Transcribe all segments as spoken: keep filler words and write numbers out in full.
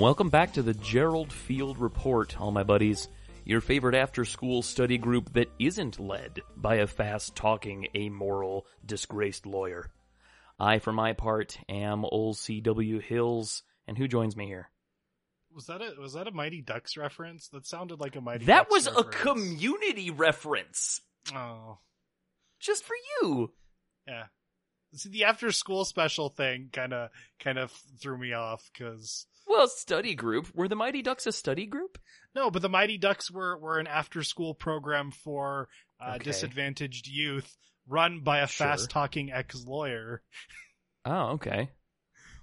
Welcome back to the Gerald Field Report, all my buddies. Your favorite after-school study group that isn't led by a fast-talking, amoral, disgraced lawyer. I, for my part, am old C W. Hills, and who joins me here? Was that a was that a Mighty Ducks reference? That sounded like a Mighty Ducks reference. That was a Community reference! Oh. Just for you! Yeah. See, the after-school special thing kind of kind of threw me off, because... Well, study group. Were the Mighty Ducks a study group? No, but the Mighty Ducks were, were an after-school program for uh, okay. disadvantaged youth run by a sure. fast-talking ex-lawyer. Oh, okay.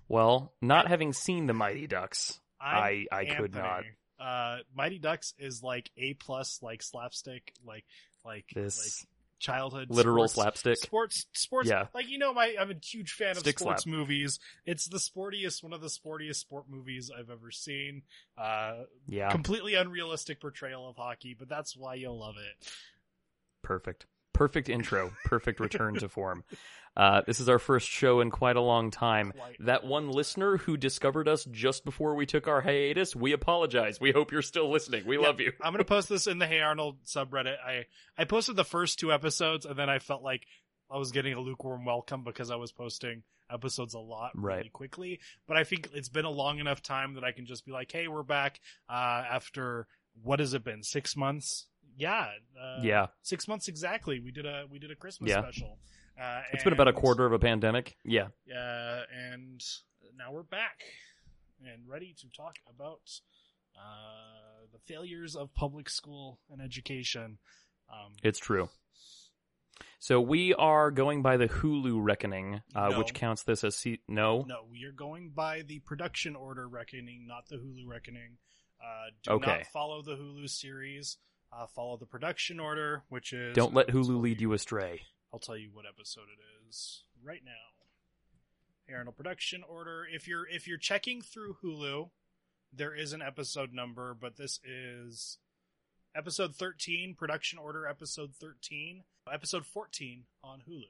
Well, not having seen the Mighty Ducks, I I Anthony. could not. Uh, Mighty Ducks is like A-plus, like slapstick, like like this like childhood literal sports, slapstick sports sports. Yeah. Like, you know, my I'm a huge fan Stick of sports slap. movies. It's the sportiest, one of the sportiest sport movies I've ever seen. Uh, yeah, completely unrealistic portrayal of hockey, but that's why you'll love it. Perfect. Perfect intro, perfect return to form. Uh, this is our first show in quite a long time. That one listener who discovered us just before we took our hiatus, we apologize. We hope you're still listening. We yeah, love you. I'm going to post this in the Hey Arnold subreddit. I, I posted the first two episodes, and then I felt like I was getting a lukewarm welcome because I was posting episodes a lot really right. quickly. But I think it's been a long enough time that I can just be like, hey, we're back uh, after, what has it been, six months? Yeah, uh, yeah. Six months exactly. We did a we did a Christmas yeah. special. Uh, it's and, been about a quarter of a pandemic. Yeah. Uh, and now we're back and ready to talk about uh, the failures of public school and education. Um, it's true. So we are going by the Hulu reckoning, uh, no. which counts this as C- no. No, we are going by the production order reckoning, not the Hulu reckoning. Uh, do okay. not follow the Hulu series. Uh, follow the production order, which is... Don't let Hulu lead you astray. I'll tell you what episode it is right now. Hey Arnold, production order. If you're if you're checking through Hulu, there is an episode number, but this is episode thirteen, production order episode thirteen, episode fourteen on Hulu.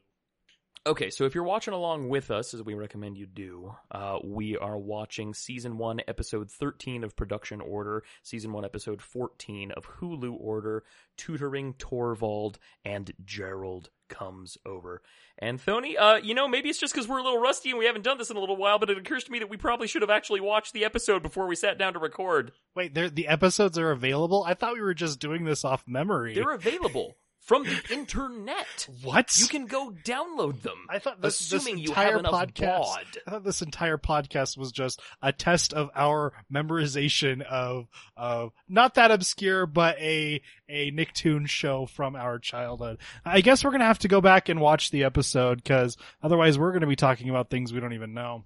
Okay, so if you're watching along with us, as we recommend you do, uh, we are watching Season one, Episode thirteen of Production Order, Season one, Episode fourteen of Hulu Order, Tutoring Torvald, and Gerald Comes Over. Anthony, uh, you know, maybe it's just because we're a little rusty and we haven't done this in a little while, but it occurs to me that we probably should have actually watched the episode before we sat down to record. Wait, the episodes are available? I thought we were just doing this off memory. They're available. From the internet. What? You can go download them. I thought this, assuming this entire you have enough podcast, baud. I thought this entire podcast was just a test of our memorization of of not that obscure, but a a Nicktoon show from our childhood. I guess we're gonna have to go back and watch the episode, because otherwise we're gonna be talking about things we don't even know.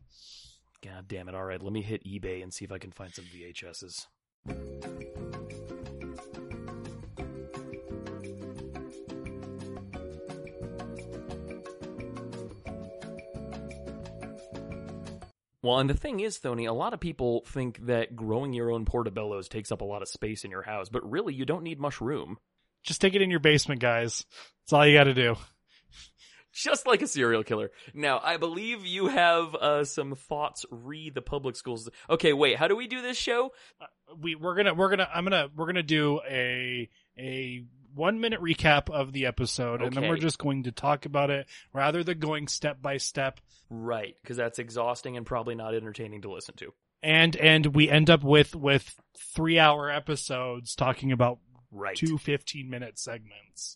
God damn it! All right, let me hit eBay and see if I can find some V H S's. Well, and the thing is, Thony, a lot of people think that growing your own portobellos takes up a lot of space in your house, but really, you don't need much room. Just take it in your basement, guys. That's all you got to do. Just like a serial killer. Now, I believe you have uh, some thoughts re the public schools. Okay, wait. How do we do this show? Uh, we we're gonna we're gonna I'm gonna we're gonna do a a. One minute recap of the episode, okay. and then we're just going to talk about it rather than going step by step. Right, because that's exhausting and probably not entertaining to listen to. And and we end up with, with three-hour episodes talking about right. two fifteen-minute segments.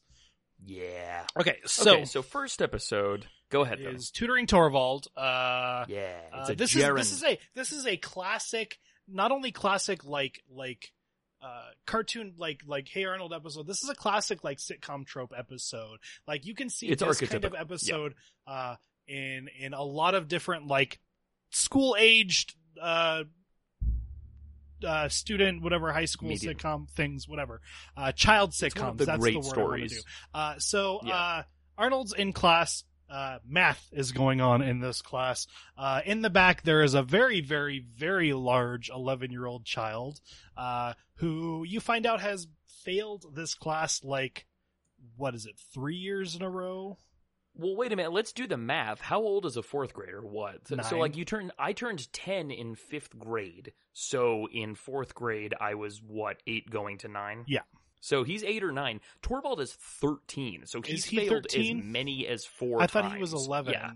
Yeah. Okay, so... Okay, so first episode... Go ahead, though. Is Tutoring Torvald. Uh, yeah, it's uh, a this gerund. Is, this, is a, this is a classic, not only classic, like like... Uh, cartoon like like Hey Arnold episode. This is a classic like sitcom trope episode. Like you can see it's this kind of episode yeah. uh, in in a lot of different like school aged uh, uh, student whatever high school Medium. sitcom things whatever uh, child sitcoms. The That's the word stories. I want to do. Uh, so yeah. uh, Arnold's in class. Uh, math is going on in this class. Uh, in the back, there is a very, very, very large eleven-year-old child uh, who you find out has failed this class like, what is it, three years in a row? well, wait a minute, let's do the math. How old is a fourth grader? What? Nine. So, like, you turned, I turned ten in fifth grade. So, in fourth grade, I was, what, eight going to nine? Yeah. So, he's eight or nine. Torvald is thirteen. So, he's he failed thirteen? As many as four I times. I thought he was eleven. Yeah.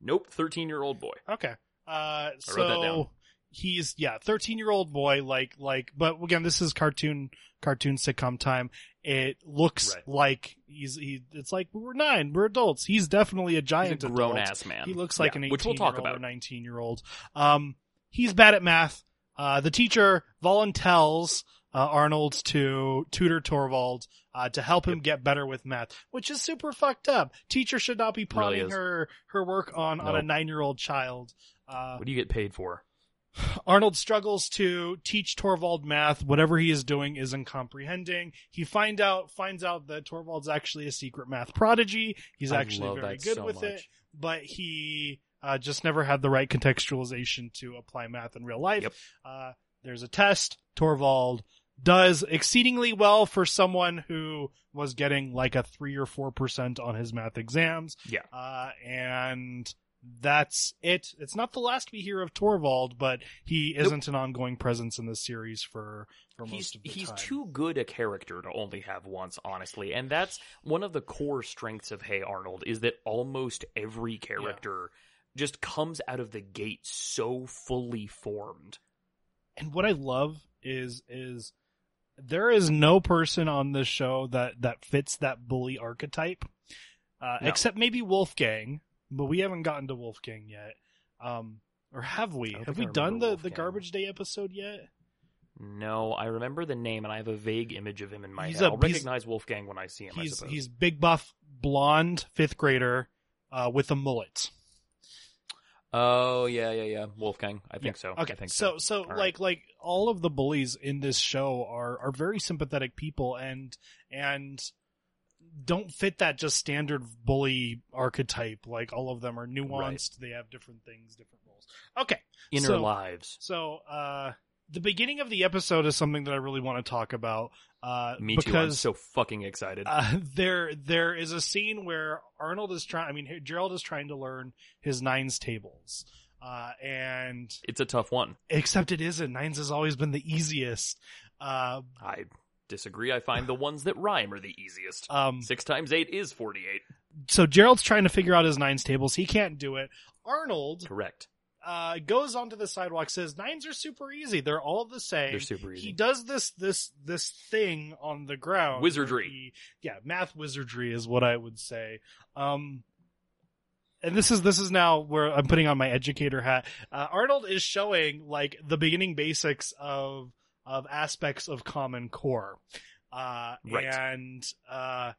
Nope, thirteen-year-old boy. Okay. Uh, so I wrote that down. He's, yeah, thirteen-year-old boy, like, like, but again, this is cartoon, cartoon sitcom time. It looks right. like he's, he, it's like, we're nine, we're adults. He's definitely a giant he's a grown adult. Ass man. He looks like yeah, an eighteen-year-old we'll or nineteen-year-old. Um, he's bad at math. Uh, the teacher voluntells, uh, Arnold to tutor Torvald, uh, to help him yep. get better with math, which is super fucked up. Teacher should not be pawning really her, her work on, nope. on a nine-year-old child. Uh, what do you get paid for? Arnold struggles to teach Torvald math. Whatever he is doing isn't comprehending. He find out finds out that Torvald's actually a secret math prodigy. He's actually very good with it, but he uh, just never had the right contextualization to apply math in real life. Yep. Uh, there's a test. Torvald does exceedingly well for someone who was getting like a three or four percent on his math exams. Yeah, uh, and. That's it. It's not the last we hear of Torvald, but he isn't nope. an ongoing presence in this series for, for most he's, of the he's time. He's too good a character to only have once, honestly. And that's one of the core strengths of Hey Arnold, is that almost every character yeah. just comes out of the gate so fully formed. And what I love is is there is no person on this show that, that fits that bully archetype, uh, no. except maybe Wolfgang. But we haven't gotten to Wolfgang yet. Um, or have we? Have we done the, the Garbage Day episode yet? No, I remember the name, and I have a vague image of him in my he's head. A, I'll recognize Wolfgang when I see him, he's, I suppose. He's big, buff, blonde, fifth grader uh, with a mullet. Oh, yeah, yeah, yeah. Wolfgang. I think yeah. so. Okay. I think so. So, so like, right. like, all of the bullies in this show are, are very sympathetic people, and and... don't fit that just standard bully archetype. Like, all of them are nuanced. Right. They have different things, different roles. Okay. Inner so, lives. So, uh, the beginning of the episode is something that I really want to talk about. Uh, Me because, too. I'm so fucking excited. Uh, there, there is a scene where Arnold is trying, I mean, Gerald is trying to learn his nines tables. Uh, and it's a tough one, except it isn't. Nines has always been the easiest. Uh, I, Disagree. I find the ones that rhyme are the easiest. Um, Six times eight is forty-eight. So Gerald's trying to figure out his nines tables. He can't do it. Arnold, correct, uh, goes onto the sidewalk, says nines are super easy. They're all the same. They're super easy. He does this this this thing on the ground. Wizardry. He, yeah, math wizardry is what I would say. Um, and this is this is now where I'm putting on my educator hat. Uh, Arnold is showing like the beginning basics of. of aspects of Common Core. Uh, right. And, uh,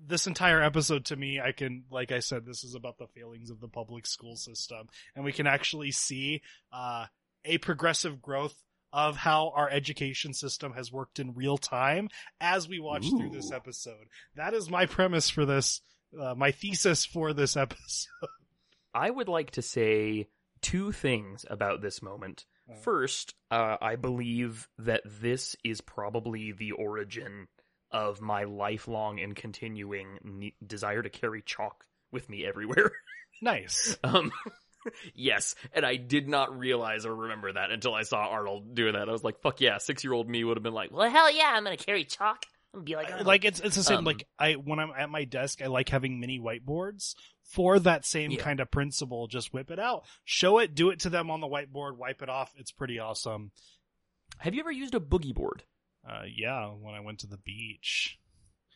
this entire episode to me, I can, like I said, this is about the failings of the public school system. And we can actually see, uh, a progressive growth of how our education system has worked in real time as we watch Ooh. Through this episode. That is my premise for this, uh, my thesis for this episode. I would like to say two things about this moment. First, uh, I believe that this is probably the origin of my lifelong and continuing ne- desire to carry chalk with me everywhere. Nice. Um, yes, and I did not realize or remember that until I saw Arnold doing that. I was like, fuck yeah, six-year-old me would have been like, well, hell yeah, I'm going to carry chalk. I'm going to be like, oh. Like, it's it's the same, um, like, I when I'm at my desk, I like having mini whiteboards. For that same yeah. kind of principle, just whip it out. Show it, do it to them on the whiteboard, wipe it off. It's pretty awesome. Have you ever used a boogie board? Uh, yeah, when I went to the beach.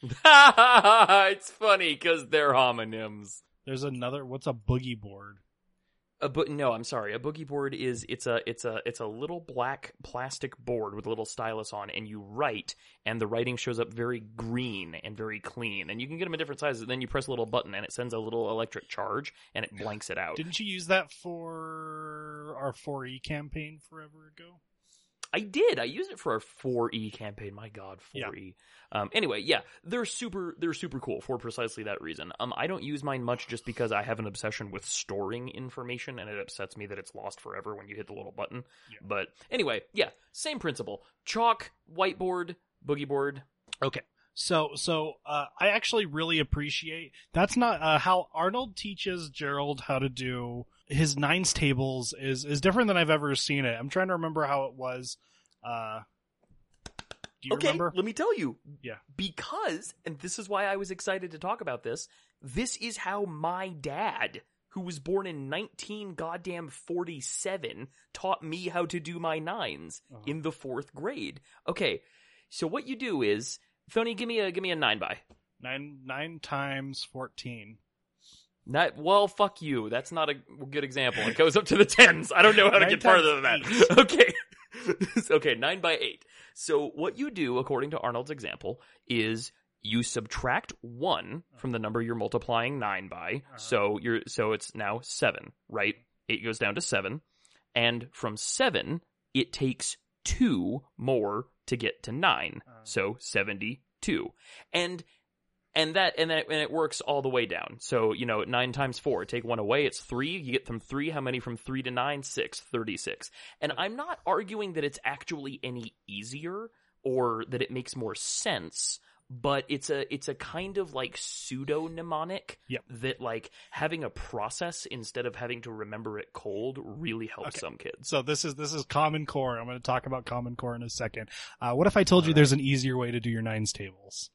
It's funny, because they're homonyms. There's another, what's a boogie board? A bo- no, I'm sorry. A boogie board is, it's a, it's a, it's a little black plastic board with a little stylus on, and you write, and the writing shows up very green and very clean. And you can get them in different sizes, and then you press a little button, and it sends a little electric charge, and it blanks it out. Didn't you use that for our four E campaign forever ago? I did. I used it for our four E campaign. My God, four E. Yeah. Um, anyway, yeah, they're super. They're super cool for precisely that reason. Um, I don't use mine much just because I have an obsession with storing information, and it upsets me that it's lost forever when you hit the little button. Yeah. But anyway, yeah, same principle: chalk, whiteboard, boogie board. Okay. So, so, uh, I actually really appreciate, that's not, uh, how Arnold teaches Gerald how to do his nines tables is, is different than I've ever seen it. I'm trying to remember how it was. Uh, do you okay, remember? Let me tell you. Yeah. Because, and this is why I was excited to talk about this, this is how my dad, who was born in nineteen goddamn forty-seven, taught me how to do my nines uh-huh. in the fourth grade. Okay. So what you do is, Tony, give me a give me a nine by. Nine nine times fourteen. Not, well, fuck you. That's not a good example. It goes up to the tens. I don't know how to get farther than that. Okay. Okay, nine by eight. So what you do, according to Arnold's example, is you subtract one uh-huh. from the number you're multiplying nine by. Uh-huh. So you're so it's now seven, right? Eight goes down to seven. And from seven, it takes two more to get to nine. Uh-huh. So seventy-two. And and that and that and it works all the way down. So, you know, nine times four, take one away, it's three. You get from three, how many from three to nine? Six, thirty-six. And I'm not arguing that it's actually any easier or that it makes more sense, but it's a it's a kind of like pseudo mnemonic yep. that like having a process instead of having to remember it cold really helps okay. some kids. So this is this is Common Core. I'm going to talk about Common Core in a second. Uh, what if I told All you right. there's an easier way to do your nines tables?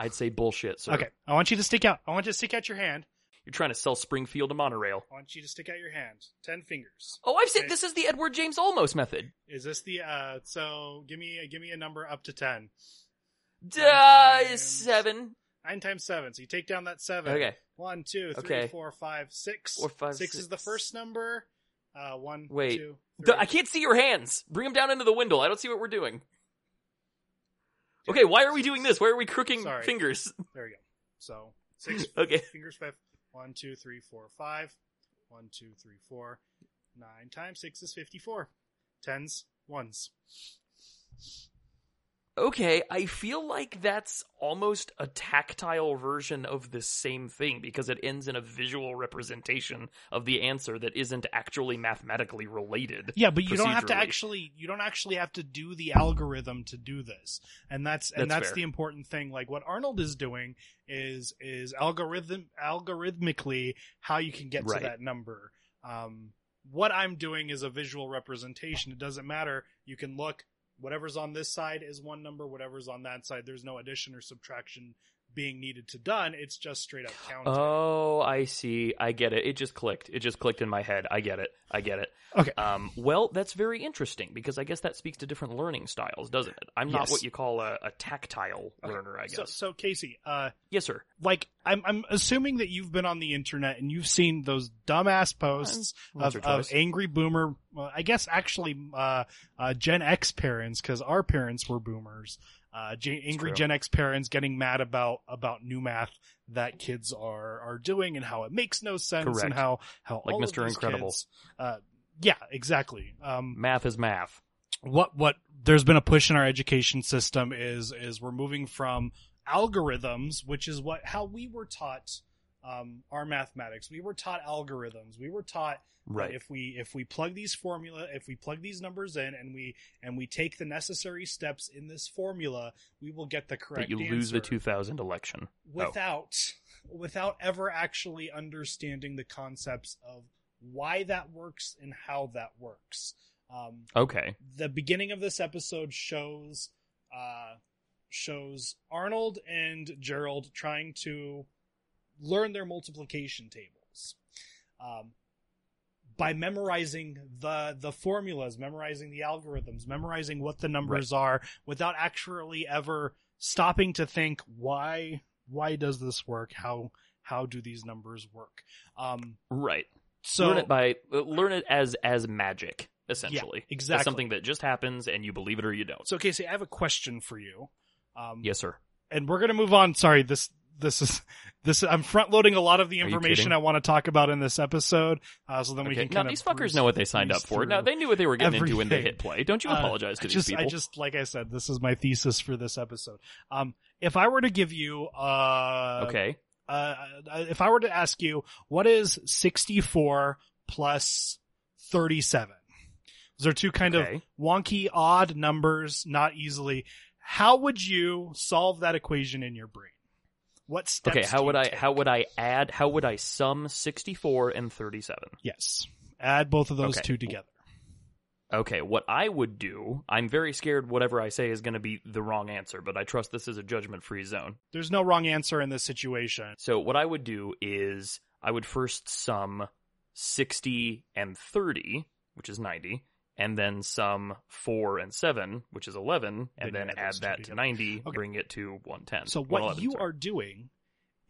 I'd say bullshit, sir. Okay, I want you to stick out. I want you to stick out your hand. You're trying to sell Springfield to monorail. I want you to stick out your hand. Ten fingers. Oh, I've seen. Okay. This is the Edward James Olmos method. Is this the? Uh, so give me give me a number up to ten. Nine times, seven. Nine times seven. So you take down that seven. Okay. One, two, three, okay. four, five, six. Four, five, six, six is the first number. Uh, one, Wait. two, three. I can't see your hands. Bring them down into the window. I don't see what we're doing. Okay, why are we doing this? Why are we crooking Sorry. fingers? There we go. So six okay. fingers, five. One, two, three, four, five. One, two, three, four. Nine times six is fifty-four. Tens, ones. Okay, I feel like that's almost a tactile version of the same thing because it ends in a visual representation of the answer that isn't actually mathematically related. Yeah, but you don't have to actually you don't actually have to do the algorithm to do this. And that's and that's, that's the important thing. Like what Arnold is doing is is algorithm algorithmically how you can get right. to that number. Um what I'm doing is a visual representation. It doesn't matter. You can look. Whatever's on this side is one number. Whatever's on that side, there's no addition or subtraction being needed to done. It's just straight up counting. Oh, I see. I get it. It just clicked. It just clicked in my head. I get it. I get it. Okay. Um. Well, that's very interesting because I guess that speaks to different learning styles, doesn't it? I'm not yes. what you call a, a tactile okay. learner, I guess. So, so Casey. Uh, yes, sir. Like, I'm I'm assuming that you've been on the internet and you've seen those dumbass posts of, of angry boomer. Well, I guess actually uh, uh, Gen X parents, because our parents were boomers, uh, G- angry true. Gen X parents getting mad about about new math that kids are, are doing and how it makes no sense Correct. and how, how like all Mister of these Incredible. Kids, uh, yeah, exactly. Um, math is math. What what there's been a push in our education system is is we're moving from algorithms, which is what how we were taught. Um, our mathematics. We were taught algorithms. We were taught right. that if we if we plug these formula, if we plug these numbers in, and we and we take the necessary steps in this formula, we will get the correct answer. That you lose the two thousand election without oh. without ever actually understanding the concepts of why that works and how that works. Um, okay. The beginning of this episode shows uh, shows Arnold and Gerald trying to learn their multiplication tables um, by memorizing the the formulas, memorizing the algorithms, memorizing what the numbers right. are, without actually ever stopping to think why why does this work? How how do these numbers work? Um, right. So learn it by learn it as as magic, essentially. Yeah, exactly. As something that just happens, and you believe it or you don't. So, Casey, I have a question for you. Um, yes, sir. And we're gonna move on. Sorry, this. This is this. I'm front loading a lot of the information I want to talk about in this episode, uh, so then okay. we can. Now kind these of fuckers know what they signed up for. Now they knew what they were getting everything. into when they hit play. Don't you apologize uh, to I these just, people? I just, like I said, this is my thesis for this episode. Um, if I were to give you, uh, okay, uh, if I were to ask you, what is sixty-four plus thirty-seven? Those are two kind okay. of wonky, odd numbers, not easily. how would you solve that equation in your brain? What steps? Okay, how would I? Take? How would I add? How would I sum sixty-four and thirty-seven? Yes, add both of those okay. two together. Okay, what I would do, I'm very scared whatever I say is going to be the wrong answer, but I trust this is a judgment-free zone. There's no wrong answer in this situation. So what I would do is I would first sum sixty and thirty, which is ninety, and then sum four and seven, which is eleven, and then, then add that to ninety, okay. bring it to one ten. So what you sorry. are doing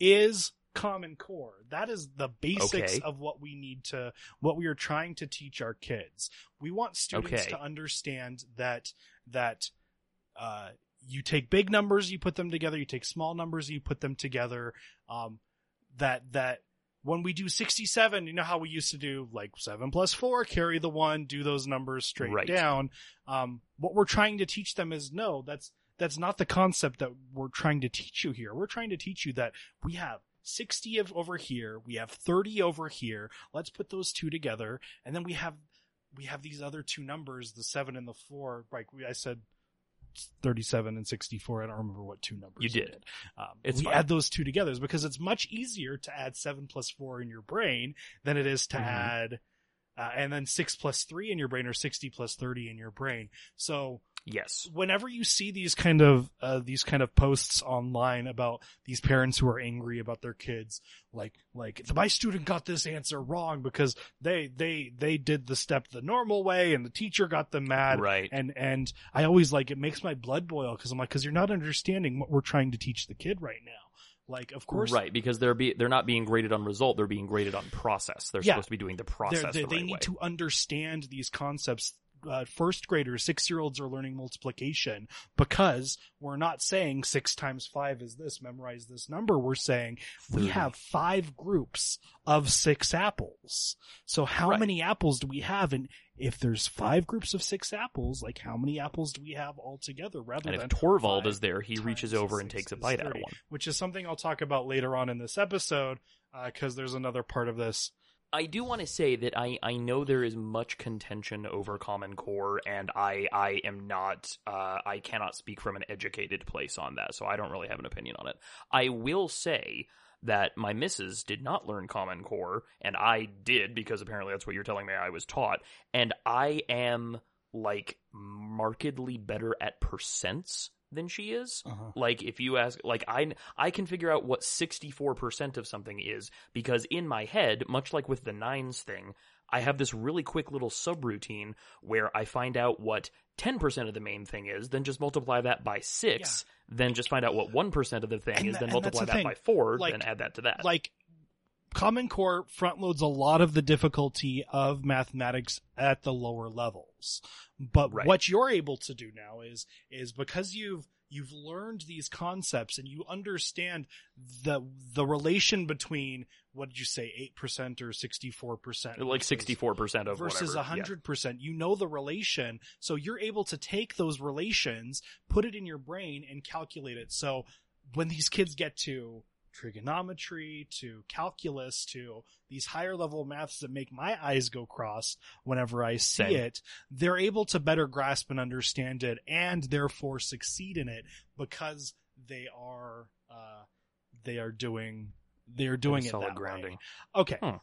is Common Core. That is the basics okay. of what we need to, what we are trying to teach our kids. We want students okay. to understand that, that, uh, you take big numbers, you put them together, you take small numbers, you put them together. Um, that, that when we do sixty-seven, you know how we used to do like seven plus four, carry the one, do those numbers straight right. down. Um, what we're trying to teach them is no, that's, that's not the concept that we're trying to teach you here. We're trying to teach you that we have sixty of over here, we have thirty over here, let's put those two together, and then we have we have these other two numbers, the seven and the four, like we, I said thirty-seven and sixty-four, I don't remember what two numbers you did, did. Um, it's we fine. add those two together because it's much easier to add seven plus four in your brain than it is to mm-hmm. add uh, and then six plus three in your brain or sixty plus thirty in your brain. So yes. Whenever you see these kind of uh, these kind of posts online about these parents who are angry about their kids, like like my student got this answer wrong because they they they did the step the normal way and the teacher got them mad, right? And and I always like it makes my blood boil because I'm like because you're not understanding what we're trying to teach the kid right now. Like of course, right? Because they're be they're not being graded on result; they're being graded on process. They're yeah, supposed to be doing the process. They the right need way. to understand these concepts. Uh, first graders, six-year-olds are learning multiplication because we're not saying six times five is this, memorize this number. We're saying we have five groups of six apples. So how right. many apples do we have? And if there's five groups of six apples, like how many apples do we have altogether? Rather and than if Torvald is there, he reaches over and takes a bite out of one. Which is something I'll talk about later on in this episode because uh, there's another part of this. I do want to say that I, I know there is much contention over Common Core, and I, I am not, uh, I cannot speak from an educated place on that, so I don't really have an opinion on it. I will say that my missus did not learn Common Core, and I did, because apparently that's what you're telling me I was taught, and I am, like, markedly better at percents than she is. Uh-huh. Like if you ask, like I, I can figure out what sixty-four percent of something is because in my head, much like with the nines thing, I have this really quick little subroutine where I find out what ten percent of the main thing is, then just multiply that by six, yeah. then just find out what one percent of the thing and is, th- then multiply that thing. by four, like, then add that to that. Like Common Core front loads a lot of the difficulty of mathematics at the lower levels. But right. what you're able to do now is, is because you've, you've learned these concepts and you understand the, the relation between, what did you say, eight percent or sixty-four percent? Like sixty-four percent of versus whatever. one hundred percent. Yeah. You know the relation. So you're able to take those relations, put it in your brain and calculate it. So when these kids get to trigonometry to calculus to these higher level maths that make my eyes go cross whenever I see Same. it, they're able to better grasp and understand it and therefore succeed in it because they are uh they are doing they are doing it that grounding. way. Okay. Huh.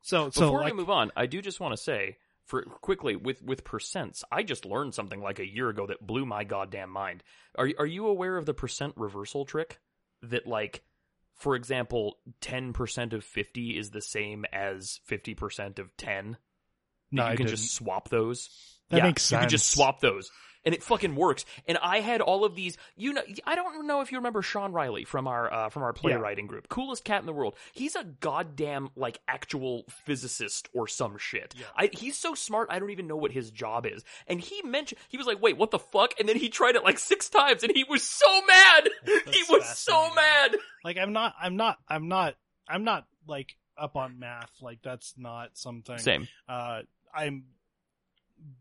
So so before like, I move on, I do just want to say For quickly with with percents, I just learned something like a year ago that blew my goddamn mind. Are are you aware of the percent reversal trick that like for example, ten percent of fifty is the same as fifty percent of ten. No, you I can didn't. just swap those. That yeah, makes sense. You can just swap those. And it fucking works. And I had all of these, you know, I don't know if you remember Sean Riley from our, uh, from our playwriting yeah. group. Coolest cat in the world. He's a goddamn, like, actual physicist or some shit. Yeah. I, he's so smart, I don't even know what his job is. And he mentioned, he was like, wait, what the fuck? And then he tried it like six times and he was so mad. That's he was so mad. Like, I'm not, I'm not, I'm not, I'm not, like, up on math. Like, that's not something. Same. Uh, I'm,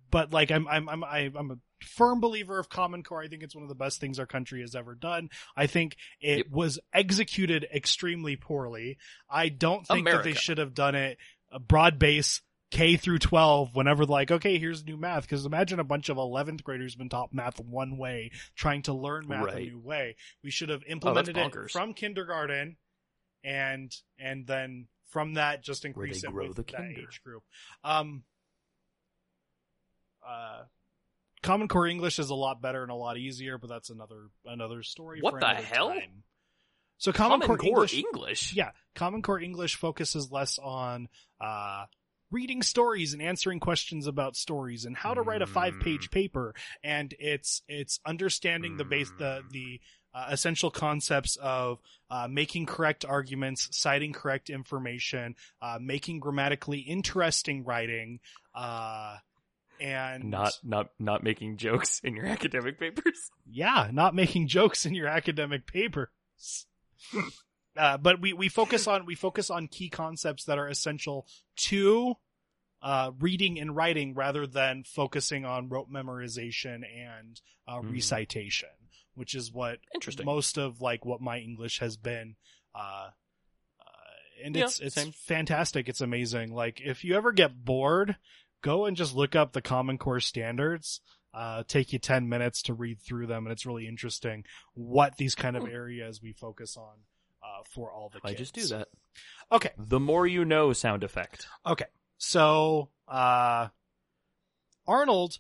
but like, I'm, I'm, I'm, I'm a, firm believer of Common Core. I think it's one of the best things our country has ever done. I think it yep. was executed extremely poorly. I don't think America. that they should have done it a broad base K through twelve, whenever like, okay, here's new math, because imagine a bunch of eleventh graders been taught math one way, trying to learn math right. a new way. We should have implemented oh, it from kindergarten, and and then from that just increase it with the that kinder. age group. Um, uh, Common Core English is a lot better and a lot easier, but that's another another story. What for the hell? Time. So Common, Common Core, Core English, English, yeah, Common Core English focuses less on uh. reading stories and answering questions about stories and how to write a five-page paper, and it's it's understanding the base the the uh, essential concepts of uh, making correct arguments, citing correct information, uh, making grammatically interesting writing, uh, and not not not making jokes in your academic papers. Yeah, not making jokes in your academic papers. Uh, but we, we focus on we focus on key concepts that are essential to uh, reading and writing, rather than focusing on rote memorization and uh, mm. recitation, which is what most of like what my English has been. Uh, uh, and yeah, it's it's same. fantastic. It's amazing. Like if you ever get bored, go and just look up the Common Core standards. Uh, take you ten minutes to read through them, and it's really interesting what these kind of areas we focus on. Uh, for all the kids. I just do that. Okay. The more you know sound effect. Okay. So, uh, Arnold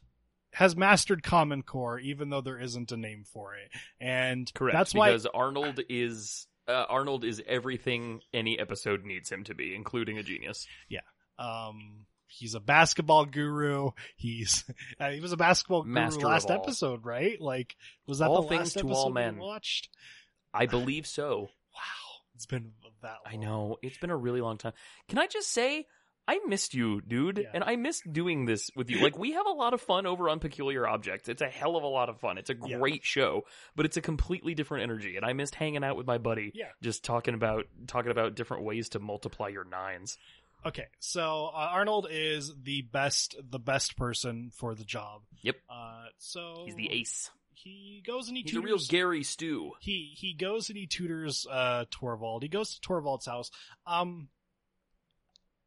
has mastered Common Core, even though there isn't a name for it. And Correct, that's why. Because Arnold is, uh, Arnold is everything any episode needs him to be, including a genius. Yeah. Um, he's a basketball guru. He's, uh, he was a basketball Master guru last episode, right? Like, was that all the last episode we watched? I believe so. Wow, it's been that long. I know, it's been a really long time. Can I just say, I missed you, dude, yeah. and I missed doing this with you. Like, we have a lot of fun over on Peculiar Objects. It's a hell of a lot of fun. It's a great yeah. show, but it's a completely different energy, and I missed hanging out with my buddy, yeah. just talking about talking about different ways to multiply your nines. Okay, so uh, Arnold is the best, the best person for the job. Yep. Uh, so he's the ace. He goes and he He's tutors. He's a real Gary Stew. He he goes and he tutors uh, Torvald. He goes to Torvald's house. Um,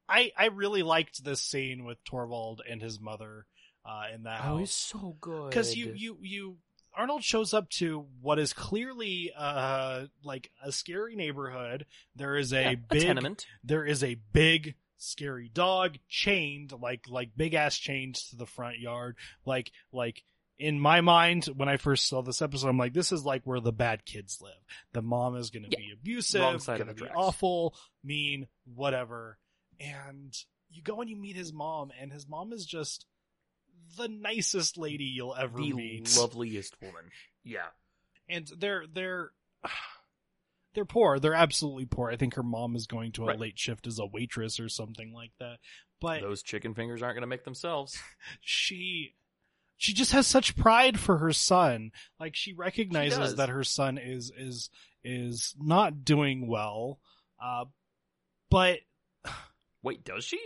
I I really liked this scene with Torvald and his mother uh, in that oh, house. Oh, it's so good. Because you, you, you Arnold shows up to what is clearly uh like a scary neighborhood. There is a yeah, big a tenement. There is a big. scary dog chained like like big ass chained to the front yard. Like like. In my mind, when I first saw this episode, I'm like, this is like where the bad kids live. The mom is going to yeah. be abusive, going to be awful, mean, whatever. And you go and you meet his mom, and his mom is just the nicest lady you'll ever the meet. The loveliest woman. Yeah. And they're, they're, they're poor. They're absolutely poor. I think her mom is going to a right. late shift as a waitress or something like that. But those chicken fingers aren't going to make themselves. she... She just has such pride for her son. Like she recognizes she that her son is is is not doing well. Uh, but wait, does she?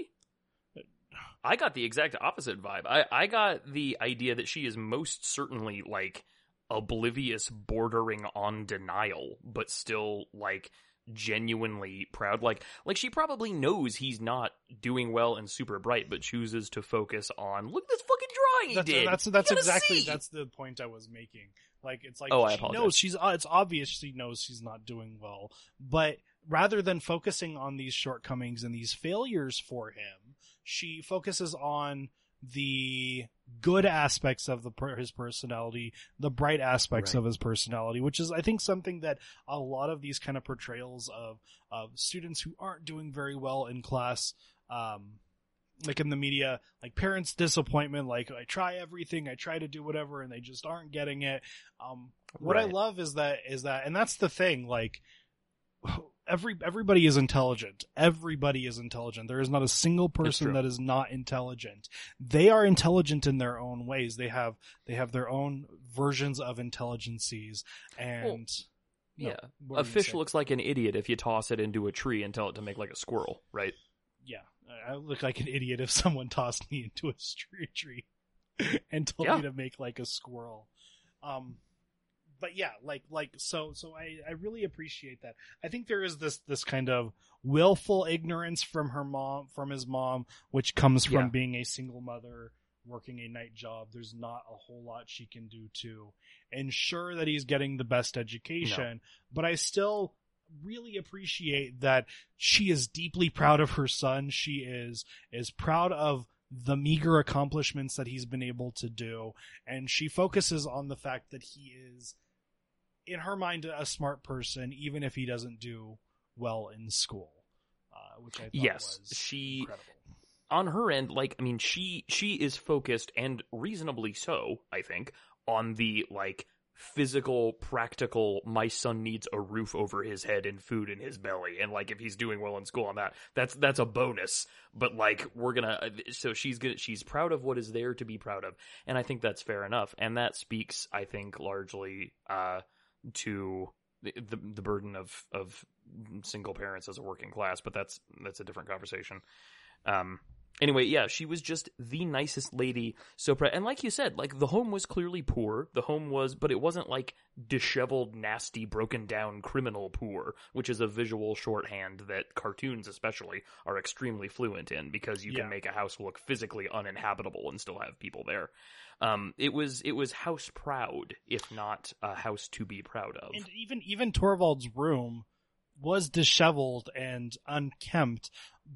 I got the exact opposite vibe. I, I got the idea that she is most certainly like oblivious, bordering on denial, but still like genuinely proud. Like like she probably knows he's not doing well and super bright, but chooses to focus on look at this fucking drawing he that's, did. That's that's exactly see. that's the point I was making. Like it's like oh, she I knows she's uh, it's obvious she knows she's not doing well, but rather than focusing on these shortcomings and these failures for him, she focuses on the good aspects of the his personality, the bright aspects right. of his personality, which is, I think, something that a lot of these kind of portrayals of of students who aren't doing very well in class, um, like in the media, like parents' disappointment, like I try everything, I try to do whatever, and they just aren't getting it. Um, what right. I love is that is that, and that's the thing, like. Every everybody is intelligent. Everybody is intelligent. There is not a single person that is not intelligent. They are intelligent in their own ways. They have they have their own versions of intelligencies. And well, no, yeah, a fish looks like an idiot if you toss it into a tree and tell it to make like a squirrel, right? Yeah, I look like an idiot if someone tossed me into a tree and told yeah. me to make like a squirrel. Um, but yeah, like, like, so, so I, I really appreciate that. I think there is this, this kind of willful ignorance from her mom, from his mom, which comes from yeah. being a single mother working a night job. There's not a whole lot she can do to ensure that he's getting the best education, no. but I still really appreciate that she is deeply proud of her son. She is, is proud of the meager accomplishments that he's been able to do, and she focuses on the fact that he is, in her mind, a smart person, even if he doesn't do well in school, uh, which I thought yes, was she, incredible. On her end, like, I mean, she she is focused, and reasonably so, I think, on the, like, physical, practical, my son needs a roof over his head and food in his belly, and like if he's doing well in school on that, that's that's a bonus, but like we're gonna so she's gonna she's proud of what is there to be proud of, and I think that's fair enough, and that speaks, I think, largely uh to the the, the burden of of single parents as a working class, but that's that's a different conversation. um Anyway, yeah, she was just the nicest lady. So, and like you said, like the home was clearly poor. The home was, but it wasn't like disheveled, nasty, broken down criminal poor, which is a visual shorthand that cartoons especially are extremely fluent in, because you yeah. can make a house look physically uninhabitable and still have people there. Um, it was it was house proud, if not a house to be proud of. And even even Torvald's room was disheveled and unkempt,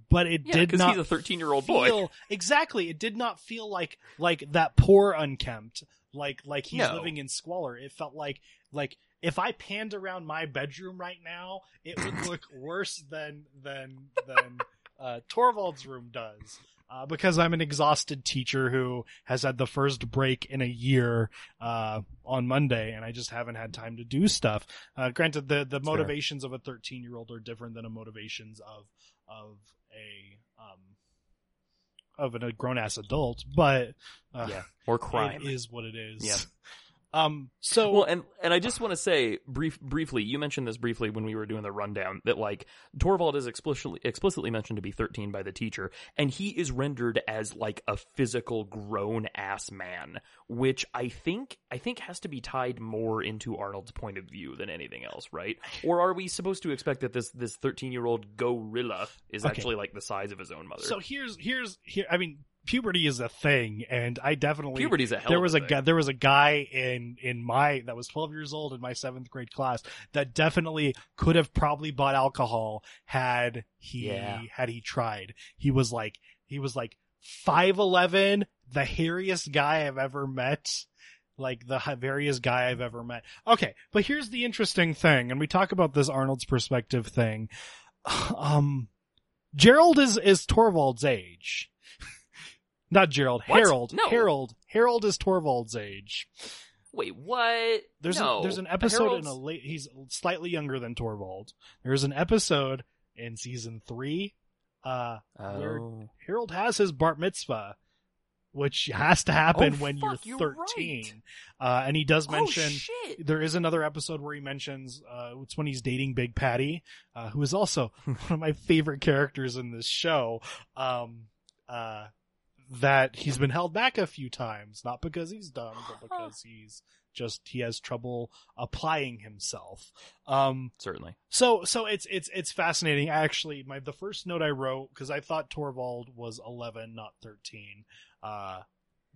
but it yeah, did not. Because he's a thirteen-year-old boy. Exactly, it did not feel like like that poor unkempt, like like he's no. living in squalor. It felt like like if I panned around my bedroom right now, it would look worse than than than uh, Torvald's room does. Uh, because I'm an exhausted teacher who has had the first break in a year uh, on Monday, and I just haven't had time to do stuff. Uh, granted, the, the motivations of a thirteen-year-old are different than the motivations of of a um, of an, a grown-ass adult, but uh, yeah, or crime. It is what it is. Yeah. Um, so well, and, and I just want to say brief, briefly, you mentioned this briefly when we were doing the rundown, that like Torvald is explicitly, explicitly mentioned to be thirteen by the teacher, and he is rendered as like a physical grown ass man, which I think, I think has to be tied more into Arnold's point of view than anything else, right? Or are we supposed to expect that this, this thirteen year old gorilla is okay. actually like the size of his own mother? So here's, here's, here, I mean, puberty is a thing, and I definitely puberty's a hell there was of a guy there was a guy in in my that was twelve years old in my seventh grade class that definitely could have probably bought alcohol had he yeah. had he tried. He was like he was like five eleven, the hairiest guy I've ever met. Like the hairiest guy I've ever met. Okay, but here's the interesting thing, and we talk about this Arnold's perspective thing. Um, Gerald is is Torvald's age. Not Gerald. What? Harold. No. Harold. Harold is Torvald's age. Wait, what? There's no. a, there's an episode Harold's... in a late. He's slightly younger than Torvald. There's an episode in season three, uh, oh. where Harold has his bar mitzvah, which has to happen oh, when fuck, you're thirteen. You're right. Uh, and he does mention oh, shit. There is another episode where he mentions uh, it's when he's dating Big Patty, uh, who is also one of my favorite characters in this show. Um, uh. That he's been held back a few times, not because he's dumb, but because he's just he has trouble applying himself. Um, Certainly. So, so it's it's it's fascinating. Actually, my the first note I wrote, because I thought Torvald was eleven, not thirteen, uh,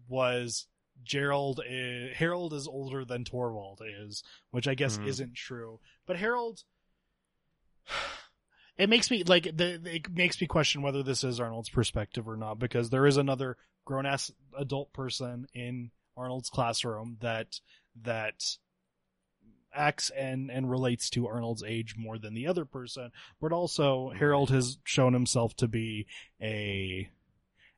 was Gerald is, Harold is older than Torvald is, which I guess mm. isn't true. But Harold. It makes me like the, it makes me question whether this is Arnold's perspective or not, because there is another grown ass adult person in Arnold's classroom that that acts and, and relates to Arnold's age more than the other person, but also Harold has shown himself to be a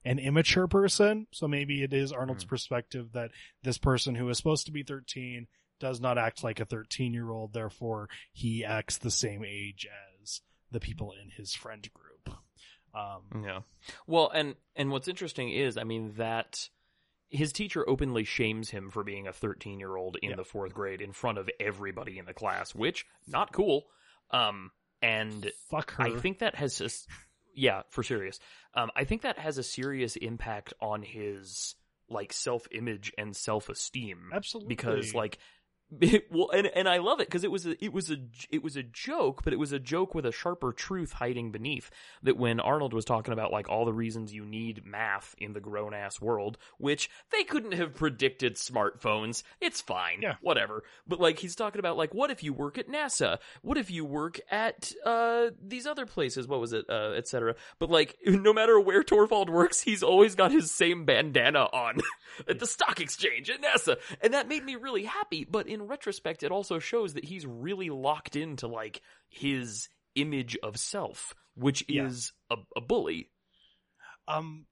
an immature person, so maybe it is Arnold's mm-hmm. perspective that this person who is supposed to be thirteen does not act like a thirteen year old, therefore he acts the same age as the people in his friend group. Um, yeah. Well, and, and what's interesting is, I mean, that his teacher openly shames him for being a thirteen year old in yeah. the fourth grade in front of everybody in the class, which not cool. Um, and fuck her. I think that has just, yeah, for serious. Um, I think that has a serious impact on his like self image and self esteem. Absolutely. Because like, It, well, and and I love it because it was a, it was a it was a joke, but it was a joke with a sharper truth hiding beneath. That when Arnold was talking about like all the reasons you need math in the grown ass world, which they couldn't have predicted smartphones. It's fine, yeah. whatever. But like he's talking about like what if you work at NASA? What if you work at uh these other places? What was it? Uh, et cetera. But like no matter where Torvald works, he's always got his same bandana on at the stock exchange at NASA, and that made me really happy. But in In retrospect, it also shows that he's really locked into like his image of self, which is yeah. a, a bully. Um,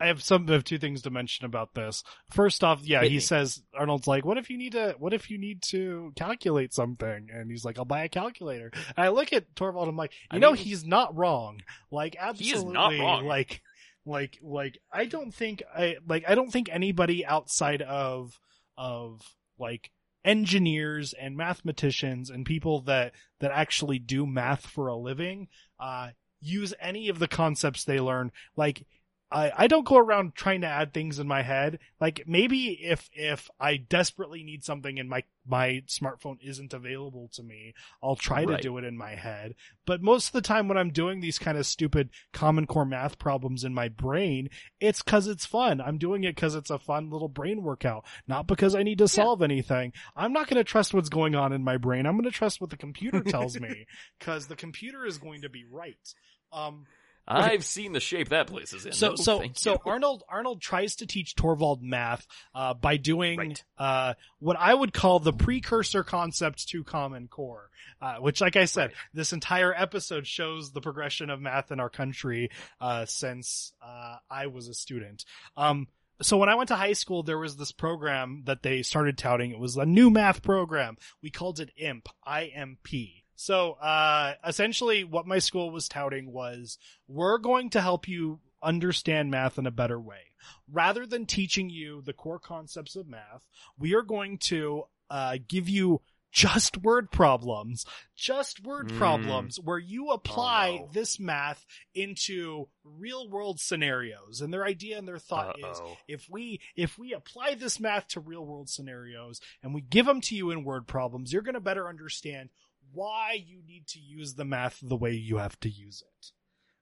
I have some I have two things to mention about this. First off, yeah, Hit he me. says Arnold's like, "What if you need to? What if you need to calculate something?" And he's like, "I'll buy a calculator." And I look at Torvald. I'm like, you I know, mean, he's not wrong. Like, absolutely, he is not wrong. Like, like, like, I don't think I like I don't think anybody outside of of like. engineers and mathematicians and people that, that actually do math for a living, uh, use any of the concepts they learn. Like, I, I don't go around trying to add things in my head. Like, maybe if, if I desperately need something and my, my smartphone isn't available to me, I'll try right. to do it in my head. But most of the time when I'm doing these kind of stupid Common Core math problems in my brain, it's cause it's fun. I'm doing it cause it's a fun little brain workout, not because I need to solve yeah. anything. I'm not going to trust what's going on in my brain. I'm going to trust what the computer tells me cause the computer is going to be right. Um, I've seen the shape that place is in. So, no, so, so Arnold, Arnold tries to teach Torvald math, uh, by doing, right. uh, what I would call the precursor concept to Common Core, uh, which, like I said, right. this entire episode shows the progression of math in our country, uh, since, uh, I was a student. Um, So when I went to high school, there was this program that they started touting. It was a new math program. We called it I M P, I M P. So, uh, essentially what my school was touting was, we're going to help you understand math in a better way. Rather than teaching you the core concepts of math, we are going to, uh, give you just word problems, just word mm. problems where you apply oh, no. this math into real world scenarios. And their idea and their thought Uh-oh. is if we, if we apply this math to real world scenarios and we give them to you in word problems, you're going to better understand why you need to use the math the way you have to use it.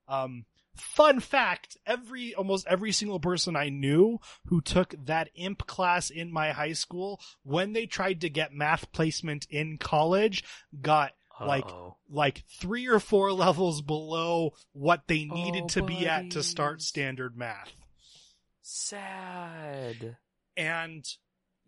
Um, fun fact, every, almost every single person I knew who took that I M P class in my high school, when they tried to get math placement in college, got Uh-oh. like, like three or four levels below what they needed oh, to buddies. be at to start standard math. Sad. And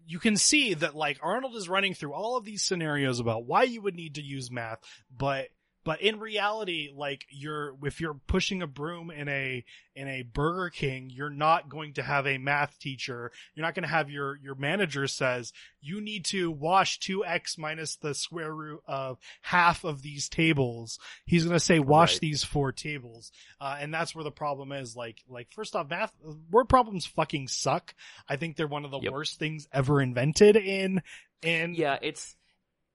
you can see that, like, Arnold is running through all of these scenarios about why you would need to use math, but, but in reality, like, you're, if you're pushing a broom in a, in a Burger King, you're not going to have a math teacher. You're not going to have your, your manager says, you need to wash two x minus the square root of half of these tables. He's going to say, wash right. these four tables. Uh, and that's where the problem is. Like, like, first off, math, word problems fucking suck. I think they're one of the yep. worst things ever invented in, in. Yeah, it's,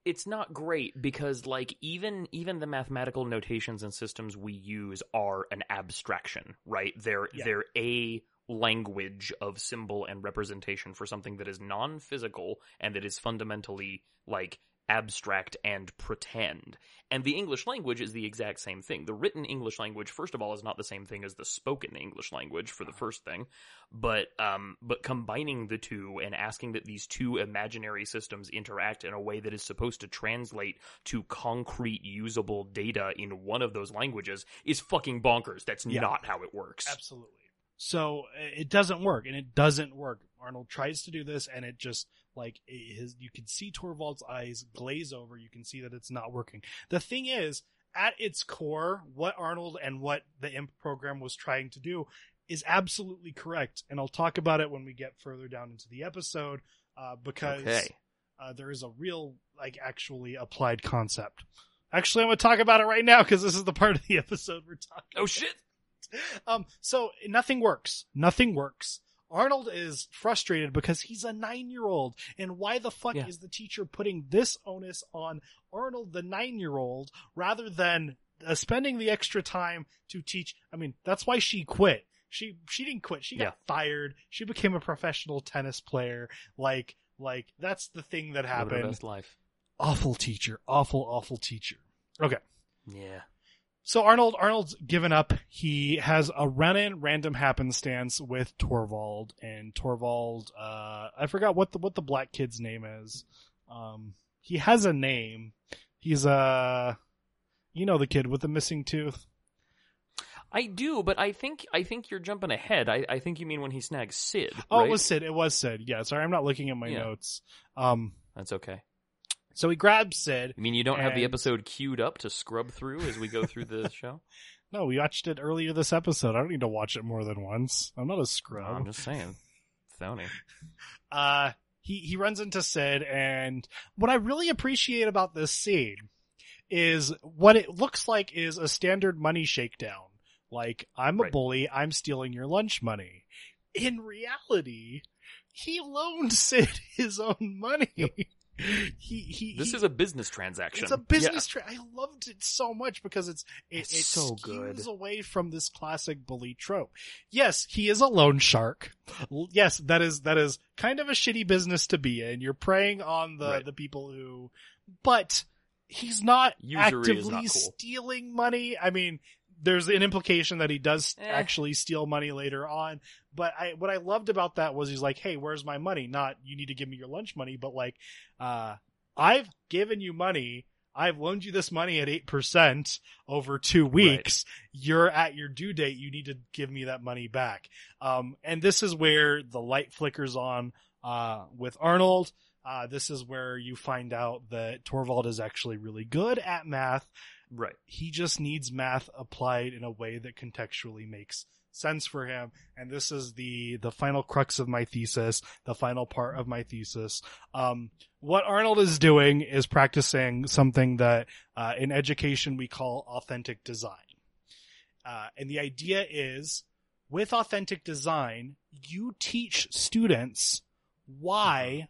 it's not great because like even, even the mathematical notations and systems we use are an abstraction, right? They're, yeah. they're a language of symbol and representation for something that is non-physical and that is fundamentally like abstract and pretend. And the English language is the exact same thing. The written English language, first of all, is not the same thing as the spoken English language for the first thing. But, um, but combining the two and asking that these two imaginary systems interact in a way that is supposed to translate to concrete usable data in one of those languages is fucking bonkers. That's yeah. not how it works. Absolutely. So it doesn't work, and it doesn't work. Arnold tries to do this, and it just, like, his, you can see Torvald's eyes glaze over. You can see that it's not working. The thing is, at its core, what Arnold and what the I M P program was trying to do is absolutely correct, and I'll talk about it when we get further down into the episode, uh, because okay. uh, there is a real, like, actually applied concept. Actually, I'm going to talk about it right now, because this is the part of the episode we're talking about. Oh, shit! Um, so nothing works. Nothing works. Arnold is frustrated because he's a nine-year-old. And why the fuck yeah. is the teacher putting this onus on Arnold, the nine-year-old, rather than uh, spending the extra time to teach? I mean, that's why she quit. She, she didn't quit. She got yeah. fired. She became a professional tennis player. Like, Like, that's the thing that happened. Best life. Awful teacher. Awful, awful teacher. Okay. Yeah. So Arnold, Arnold's given up. He has a run-in, random happenstance with Torvald, and Torvald, uh, I forgot what the what the black kid's name is. Um, he has a name. He's uh, you know, the kid with the missing tooth. I do, but I think I think you're jumping ahead. I, I think you mean when he snags Sid. Oh, right? It was Sid. It was Sid. Yeah, sorry, I'm not looking at my yeah. notes. Um, that's okay. So he grabs Sid. You mean you don't and... have the episode queued up to scrub through as we go through the show? No, we watched it earlier this episode. I don't need to watch it more than once. I'm not a scrub. No, I'm just saying. Sony. Uh, he, he runs into Sid, and what I really appreciate about this scene is what it looks like is a standard money shakedown. Like, I'm a right. bully, I'm stealing your lunch money. In reality, he loaned Sid his own money. Yep. He, he, this he, is a business transaction. It's a business yeah. tra- I loved it so much because it's it, it's it so skews good. away from this classic bully trope. Yes, he is a loan shark. Yes, that is that is kind of a shitty business to be in. You're preying on the, right. the people who, but he's not Usury actively not cool. stealing money. I mean, there's an implication that he does eh. actually steal money later on. But I, what I loved about that was he's like, hey, where's my money? Not, you need to give me your lunch money, but like, uh, I've given you money. I've loaned you this money at eight percent over two weeks. Right. You're at your due date. You need to give me that money back. Um, and this is where the light flickers on, uh, with Arnold. Uh, this is where you find out that Torvald is actually really good at math. Right. He just needs math applied in a way that contextually makes sense for him. And this is the, the final crux of my thesis, the final part of my thesis. Um, what Arnold is doing is practicing something that, uh, in education we call authentic design. Uh, and the idea is with authentic design, you teach students why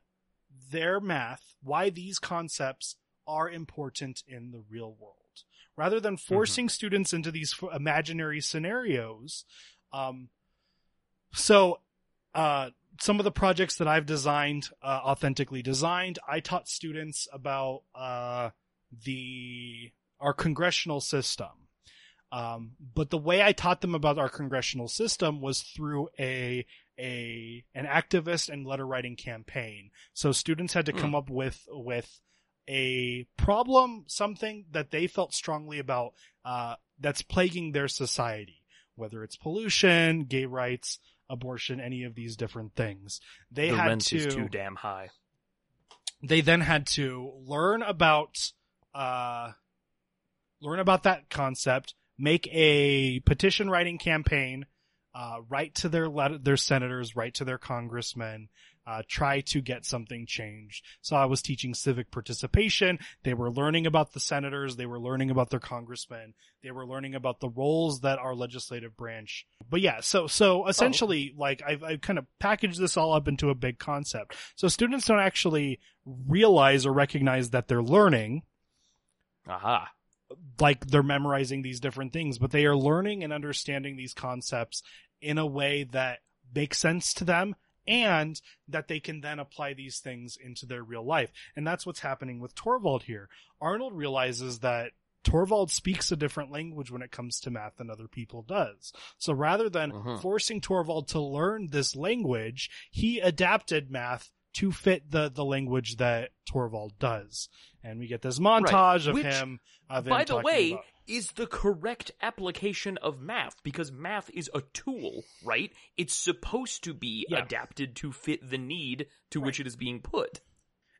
their math, why these concepts are important in the real world. Rather than forcing mm-hmm. students into these f- imaginary scenarios. Um, so, uh, some of the projects that I've designed, uh, authentically designed, I taught students about, uh, the, our congressional system. Um, but the way I taught them about our congressional system was through a, a, an activist and letter writing campaign. So students had to mm. come up with, with, a problem, something that they felt strongly about, uh, that's plaguing their society, whether it's pollution, gay rights, abortion, any of these different things. They the had rent to, is too damn high. They then had to learn about, uh, learn about that concept, make a petition writing campaign, uh, write to their letter, their senators, write to their congressmen, Uh, try to get something changed. So I was teaching civic participation. They were learning about the senators. They were learning about their congressmen. They were learning about the roles that our legislative branch. But yeah, so, so essentially, oh. like I've, I've kind of packaged this all up into a big concept. So students don't actually realize or recognize that they're learning. Aha. Uh-huh. Like they're memorizing these different things, but they are learning and understanding these concepts in a way that makes sense to them, and that they can then apply these things into their real life. And that's what's happening with Torvald here. Arnold realizes that Torvald speaks a different language when it comes to math than other people does. So rather than uh-huh. forcing Torvald to learn this language, he adapted math to fit the, the language that Torvald does. And we get this montage right. of Which, him. Of him by the way, about. is the correct application of math, because math is a tool, right? It's supposed to be yeah. adapted to fit the need to right. which it is being put.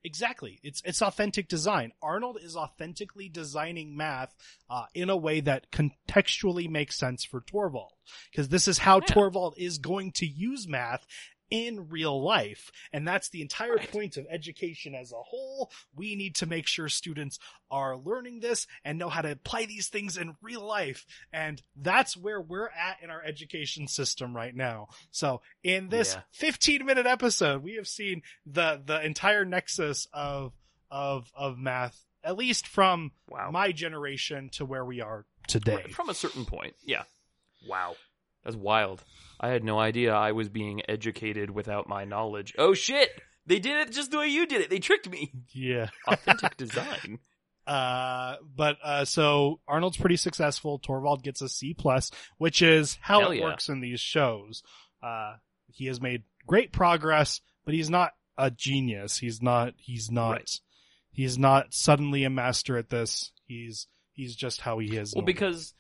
Exactly. It's, it's authentic design. Arnold is authentically designing math, uh, in a way that contextually makes sense for Torvald, because this is how yeah. Torvald is going to use math in real life. And that's the entire right. point of education as a whole. We need to make sure students are learning this and know how to apply these things in real life. And that's where we're at in our education system right now. So in this fifteen minute episode, we have seen the, the entire nexus of, of, of math, at least from wow. my generation to where we are today. From a certain point. Yeah. Wow. That's wild. I had no idea I was being educated without my knowledge. Oh shit! They did it just the way you did it. They tricked me. Yeah. Authentic design. Uh, but, uh, so Arnold's pretty successful. Torvald gets a C plus, which is how Hell it yeah. works in these shows. Uh, he has made great progress, but he's not a genius. He's not, he's not, right. he's not suddenly a master at this. He's, he's just how he is. Well, normally. because,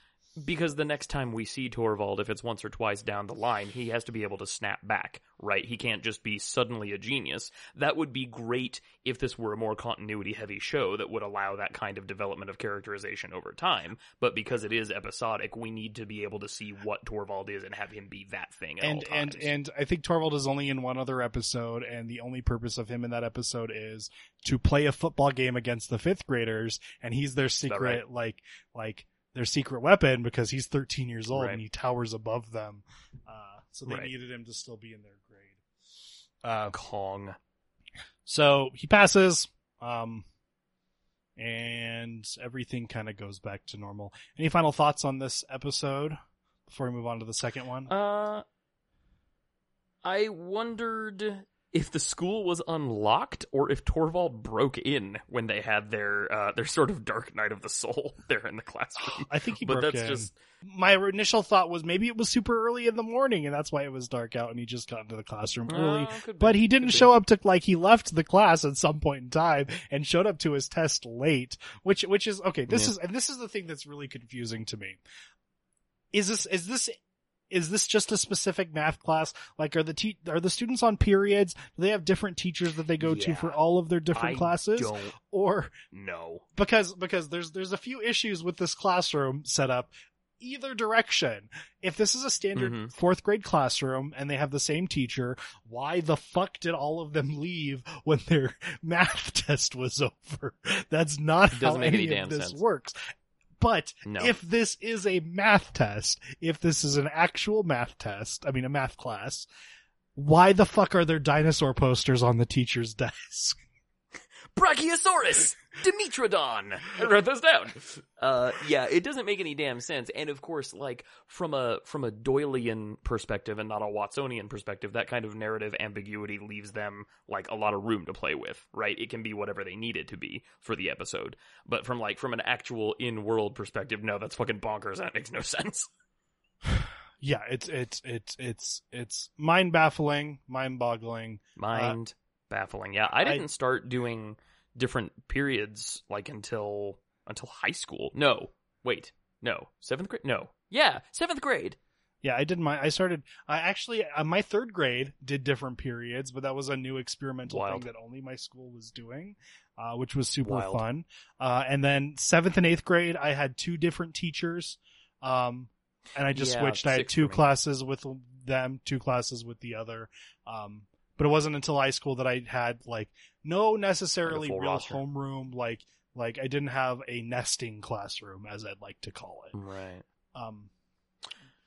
because the next time we see Torvald, if it's once or twice down the line, he has to be able to snap back, right? He can't just be suddenly a genius. That would be great if this were a more continuity-heavy show that would allow that kind of development of characterization over time. But because it is episodic, we need to be able to see what Torvald is and have him be that thing at and, all times. And, and I think Torvald is only in one other episode, and the only purpose of him in that episode is to play a football game against the fifth graders, and he's their secret, right? like, like, their secret weapon, because he's thirteen years old right. and he towers above them. Uh, so they right. needed him to still be in their grade. Uh, Kong. So he passes, um, and everything kind of goes back to normal. Any final thoughts on this episode before we move on to the second one? Uh, I wondered if the school was unlocked, or if Torvald broke in when they had their uh, their sort of dark night of the soul there in the classroom. I think he but broke that's in. Just... My initial thought was maybe it was super early in the morning, and that's why it was dark out, and he just got into the classroom early. Uh, but he didn't could show be. up to, like, he left the class at some point in time and showed up to his test late, which which is, okay, this yeah. is, and this is the thing that's really confusing to me. Is this, is this... Is this just a specific math class? Like, are the te- are the students on periods? Do they have different teachers that they go yeah, to for all of their different I classes? Don't or no, because because there's there's a few issues with this classroom setup. Either direction. If this is a standard mm-hmm. fourth grade classroom and they have the same teacher, why the fuck did all of them leave when their math test was over? That's not how any, any of this sense. works. But no. if this is a math test, if this is an actual math test, I mean a math class, why the fuck are there dinosaur posters on the teacher's desk? Brachiosaurus! Dimetrodon! I wrote those down. Uh, yeah, it doesn't make any damn sense. And of course, like, from a from a Doylean perspective and not a Watsonian perspective, that kind of narrative ambiguity leaves them, like, a lot of room to play with, right? It can be whatever they need it to be for the episode. But from, like, from an actual in-world perspective, no, that's fucking bonkers. That makes no sense. Yeah, it's, it's, it's, it's, it's mind-baffling, mind-boggling. Mind- uh, Baffling, yeah. I didn't I, start doing different periods like until until high school. No, wait, no, seventh grade. No, yeah, seventh grade. Yeah, I did my. I started. I actually uh, my third grade did different periods, but that was a new experimental Wild. thing that only my school was doing, uh, which was super Wild. fun. Uh, and then seventh and eighth grade, I had two different teachers, um, and I just yeah, switched. I had two classes with them, two classes with the other. Um, But it wasn't until high school that I had, like, no necessarily real roster. homeroom, like, like I didn't have a nesting classroom, as I'd like to call it. Right. Um.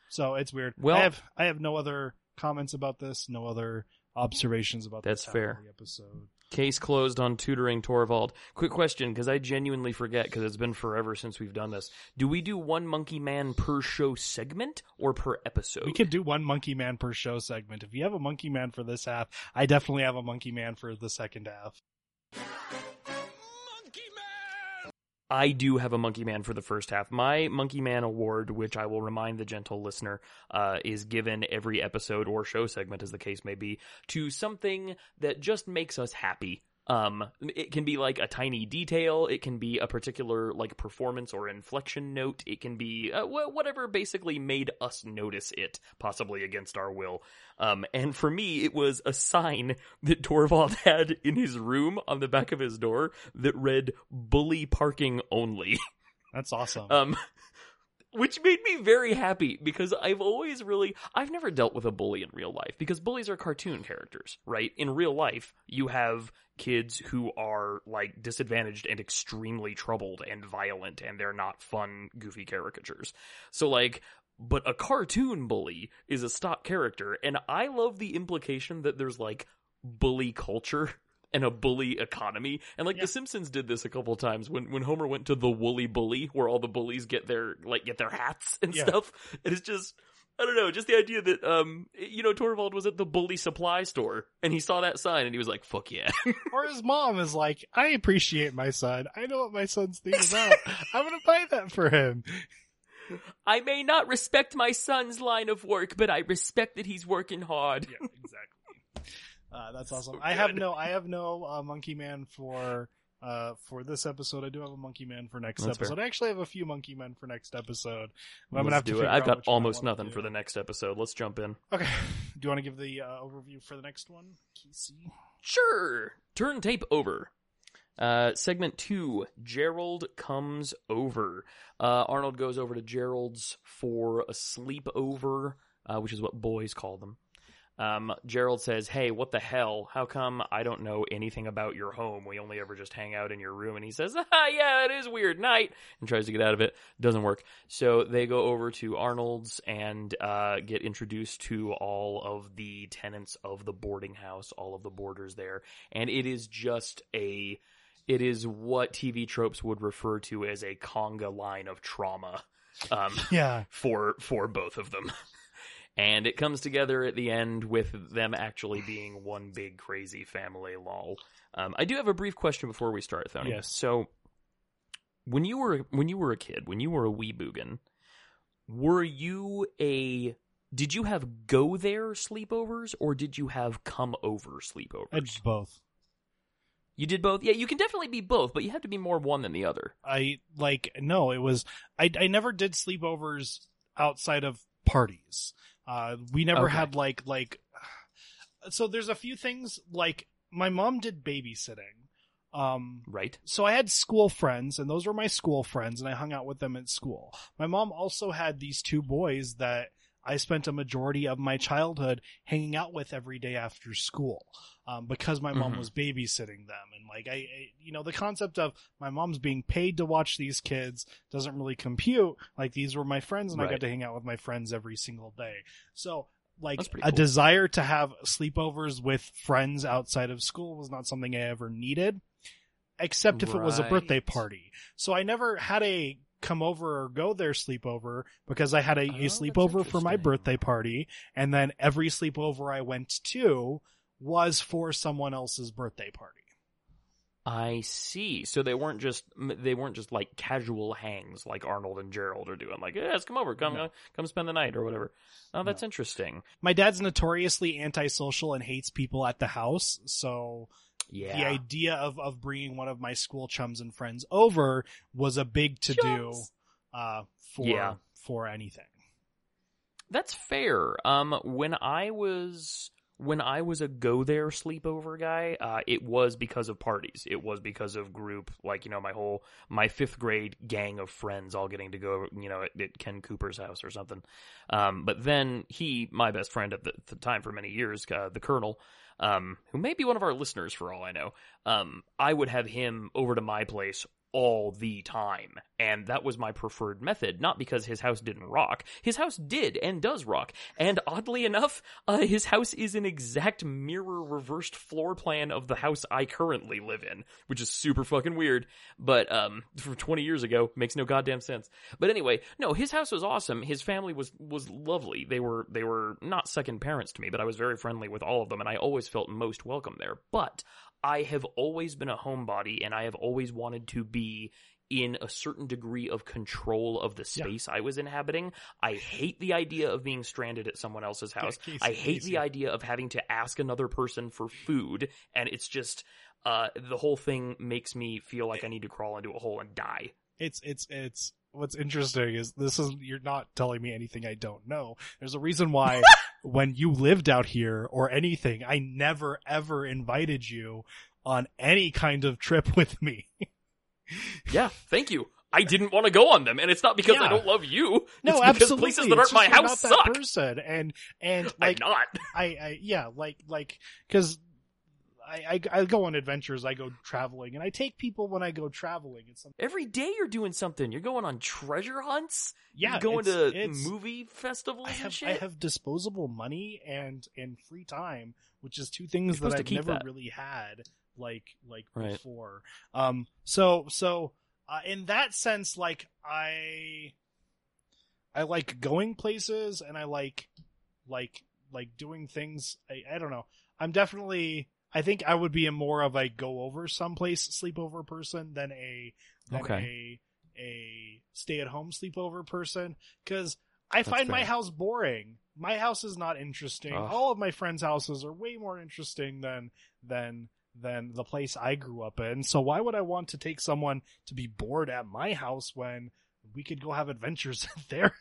So it's weird. Well, I have I have no other comments about this, no other observations about this. That's fair. Episode. Case closed on tutoring Torvald. Quick question, because I genuinely forget, because it's been forever since we've done this. Do we do one Monkey Man per show segment or per episode? We could do one Monkey Man per show segment. If you have a Monkey Man for this half, I definitely have a Monkey Man for the second half. Monkey Man! I do have a Monkey Man for the first half. My Monkey Man award, which I will remind the gentle listener, uh, is given every episode or show segment, as the case may be, to something that just makes us happy. Um, it can be like a tiny detail. It can be a particular, like, performance or inflection note. It can be uh, wh- whatever basically made us notice it, possibly against our will. Um, and for me, it was a sign that Torvald had in his room on the back of his door that read "Bully Parking Only." That's awesome. um, Which made me very happy, because I've always really, I've never dealt with a bully in real life, because bullies are cartoon characters, right? In real life, you have kids who are, like, disadvantaged and extremely troubled and violent, and they're not fun, goofy caricatures. So, like, but a cartoon bully is a stock character, and I love the implication that there's, like, bully culture and a bully economy. And, like, yeah. The Simpsons did this a couple times when, when Homer went to the Woolly Bully, where all the bullies get their, like, get their hats and yeah. stuff. And it's just, I don't know, just the idea that, um, you know, Torvald was at the bully supply store, and he saw that sign, and he was like, fuck yeah. Or his mom is like, I appreciate my son. I know what my son's thinking about. I'm gonna buy that for him. I may not respect my son's line of work, but I respect that he's working hard. Yeah, exactly. Uh, that's awesome. So I have no, I have no, uh, Monkey Man for... Uh, for this episode. I do have a Monkey Man for next That's episode. Fair. I actually have a few Monkey Men for next episode. I'm Let's gonna have do to it. I've got almost nothing for the next episode. Let's jump in. Okay. Do you want to give the uh, overview for the next one, K C? Sure. Turn tape over. Uh, segment two, Gerald comes over. Uh, Arnold goes over to Gerald's for a sleepover, uh, which is what boys call them. Um, Gerald says, hey, what the hell? How come I don't know anything about your home? We only ever just hang out in your room. And he says, ah, yeah, it is weird night, and tries to get out of it. Doesn't work. So they go over to Arnold's and, uh, get introduced to all of the tenants of the boarding house, all of the boarders there. And it is just a, it is what T V tropes would refer to as a conga line of trauma, um, yeah. for, for both of them. And it comes together at the end with them actually being one big crazy family, lol. Um, I do have a brief question before we start, Tony. Yes. So, when you were when you were a kid, when you were a wee boogan, were you a... Did you have go-there sleepovers, or did you have come-over sleepovers? I did both. You did both? Yeah, you can definitely be both, but you have to be more one than the other. I, like, no, it was... I, I never did sleepovers outside of parties. Uh, we never okay. had like, like, so there's a few things, like, my mom did babysitting. Um, right. So I had school friends, and those were my school friends, and I hung out with them at school. My mom also had these two boys that I spent a majority of my childhood hanging out with every day after school, um, because my mom mm-hmm. was babysitting them. And like, I, I, you know, the concept of my mom's being paid to watch these kids doesn't really compute. Like, these were my friends, and right. I got to hang out with my friends every single day. So like a cool. desire to have sleepovers with friends outside of school was not something I ever needed, except if right. it was a birthday party. So I never had a come over or go there sleepover, because I had a, oh, a sleepover for my birthday party, and then every sleepover I went to was for someone else's birthday party. I see. So they weren't just they weren't just like casual hangs like Arnold and Gerald are doing, like, yeah, let's come over, come no. uh, come spend the night or whatever. Oh, that's no. interesting. My dad's notoriously antisocial and hates people at the house, so yeah. The idea of, of bringing one of my school chums and friends over was a big to-do uh, for yeah. for anything. That's fair. Um, when I was when I was a go-there sleepover guy, uh, it was because of parties. It was because of group, like, you know, my whole my fifth grade gang of friends all getting to go, you know, at, at Ken Cooper's house or something. Um, but then he, my best friend at the, the time for many years, uh, the Colonel. Um, who may be one of our listeners for all I know, um, I would have him over to my place all the time. And that was my preferred method, not because his house didn't rock. His house did and does rock. And oddly enough, uh, his house is an exact mirror reversed floor plan of the house I currently live in, which is super fucking weird. But, um, from twenty years ago, makes no goddamn sense. But anyway, no, his house was awesome. His family was, was lovely. They were, they were not second parents to me, but I was very friendly with all of them, and I always felt most welcome there. But I have always been a homebody, and I have always wanted to be in a certain degree of control of the space yeah. I was inhabiting. I hate the idea of being stranded at someone else's house. Yeah, I hate the idea of having to ask another person for food, and it's just uh, the whole thing makes me feel like I need to crawl into a hole and die. It's it's it's what's interesting is this is you're not telling me anything I don't know. There's a reason why. When you lived out here or anything, I never, ever invited you on any kind of trip with me. Yeah, thank you. I didn't want to go on them, and it's not because yeah. I don't love you. No, it's absolutely. Because places that aren't my house not suck. That person. And, and, like, I'm not. I, I, yeah, like, like, cause I, I, I go on adventures, I go traveling, and I take people when I go traveling. It's something. Every day you're doing something. You're going on treasure hunts. Yeah. You're going it's, to it's, movie festivals I have, and shit. I have disposable money and, and free time, which is two things you're that I've never that. really had like, like right. before. Um, so, so, uh, in that sense, like I, I like going places, and I like like like doing things. I, I don't know. I'm definitely. I think I would be a more of a go over someplace sleepover person than a than okay. a a stay at home sleepover person, because I That's find fair. my house boring. My house is not interesting. Ugh. All of my friends' houses are way more interesting than than than the place I grew up in. So why would I want to take someone to be bored at my house when we could go have adventures at their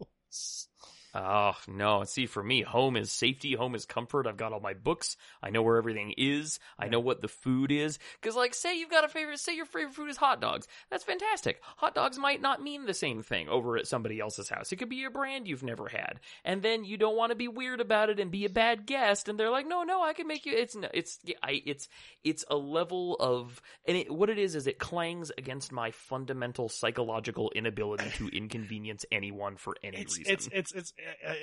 house? Oh, no. See, for me, home is safety. Home is comfort. I've got all my books. I know where everything is. I know what the food is. Because, like, say you've got a favorite, say your favorite food is hot dogs. That's fantastic. Hot dogs might not mean the same thing over at somebody else's house. It could be a brand you've never had. And then you don't want to be weird about it and be a bad guest. And they're like, no, no, I can make you. It's, it's, I, it's, it's a level of, and it, what it is, is it clangs against my fundamental psychological inability to inconvenience anyone for any it's, reason. It's, it's, it's,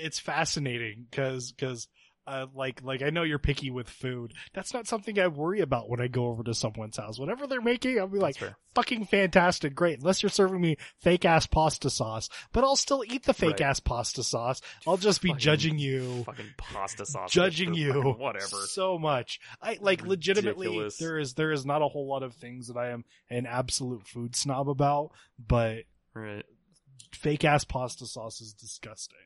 It's fascinating because because uh, like like I know you're picky with food. That's not something I worry about when I go over to someone's house. Whatever they're making, I'll be That's like, fair. fucking fantastic, great. Unless you're serving me fake ass pasta sauce, but I'll still eat the fake right. ass pasta sauce. I'll just be fucking, judging you, fucking pasta sauce, judging you, whatever. So much. I like Ridiculous. legitimately. There is there is not a whole lot of things that I am an absolute food snob about, but right. fake ass pasta sauce is disgusting.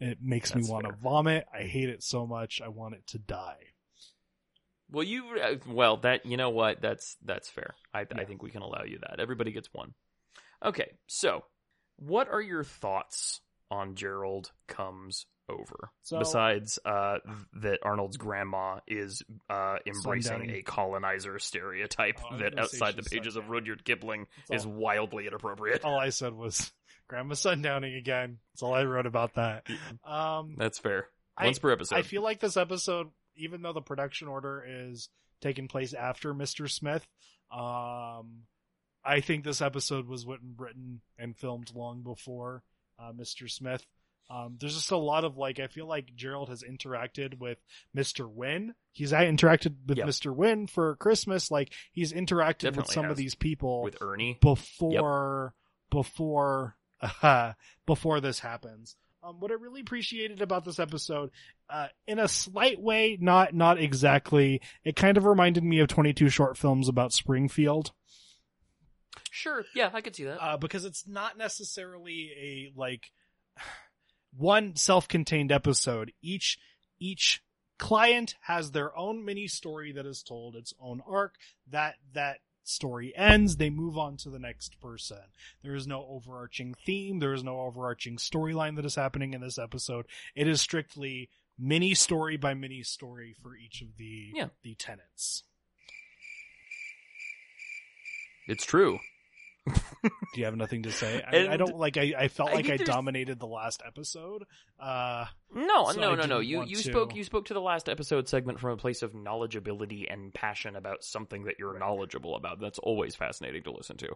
It makes That's me want fair. to vomit. I hate it so much. I want it to die. Well, you, uh, well, that, you know what? That's, that's fair. I, yeah. I think we can allow you that. Everybody gets one. Okay. So what are your thoughts on Gerald Comes Over? So, Besides, uh, that Arnold's grandma is, uh, embracing sundown. a colonizer stereotype oh, that outside the pages sundown. of Rudyard Kipling that's is all. wildly inappropriate. All I said was, Grandma sundowning again. That's all I wrote about that. Um, That's fair. Once I, per episode. I feel like this episode, even though the production order is taking place after Mister Smith, um, I think this episode was written and filmed long before uh, Mister Smith. Um, there's just a lot of, like, I feel like Gerald has interacted with Mister Wynn. He's interacted with yep. Mister Wynn for Christmas. Like, he's interacted Definitely with some has. of these people. With Ernie. Before, yep. before... Uh, before this happens. Um, what I really appreciated about this episode, uh, in a slight way, not, not exactly, it kind of reminded me of twenty-two short films about Springfield. Sure. Yeah, I could see that. Uh, because it's not necessarily a, like, one self-contained episode. Each, each client has their own mini story that is told, its own arc, that, that, story ends, they move on to the next person. There is no overarching theme, there is no overarching storyline that is happening in this episode. It is strictly mini story by mini story for each of the yeah. the tenants. It's true. Do you have nothing to say? I, I don't like I, I felt I like I there's... dominated the last episode. Uh No, so no, no, no. You you to... spoke you spoke to the last episode segment from a place of knowledgeability and passion about something that you're right. knowledgeable about. That's always fascinating to listen to.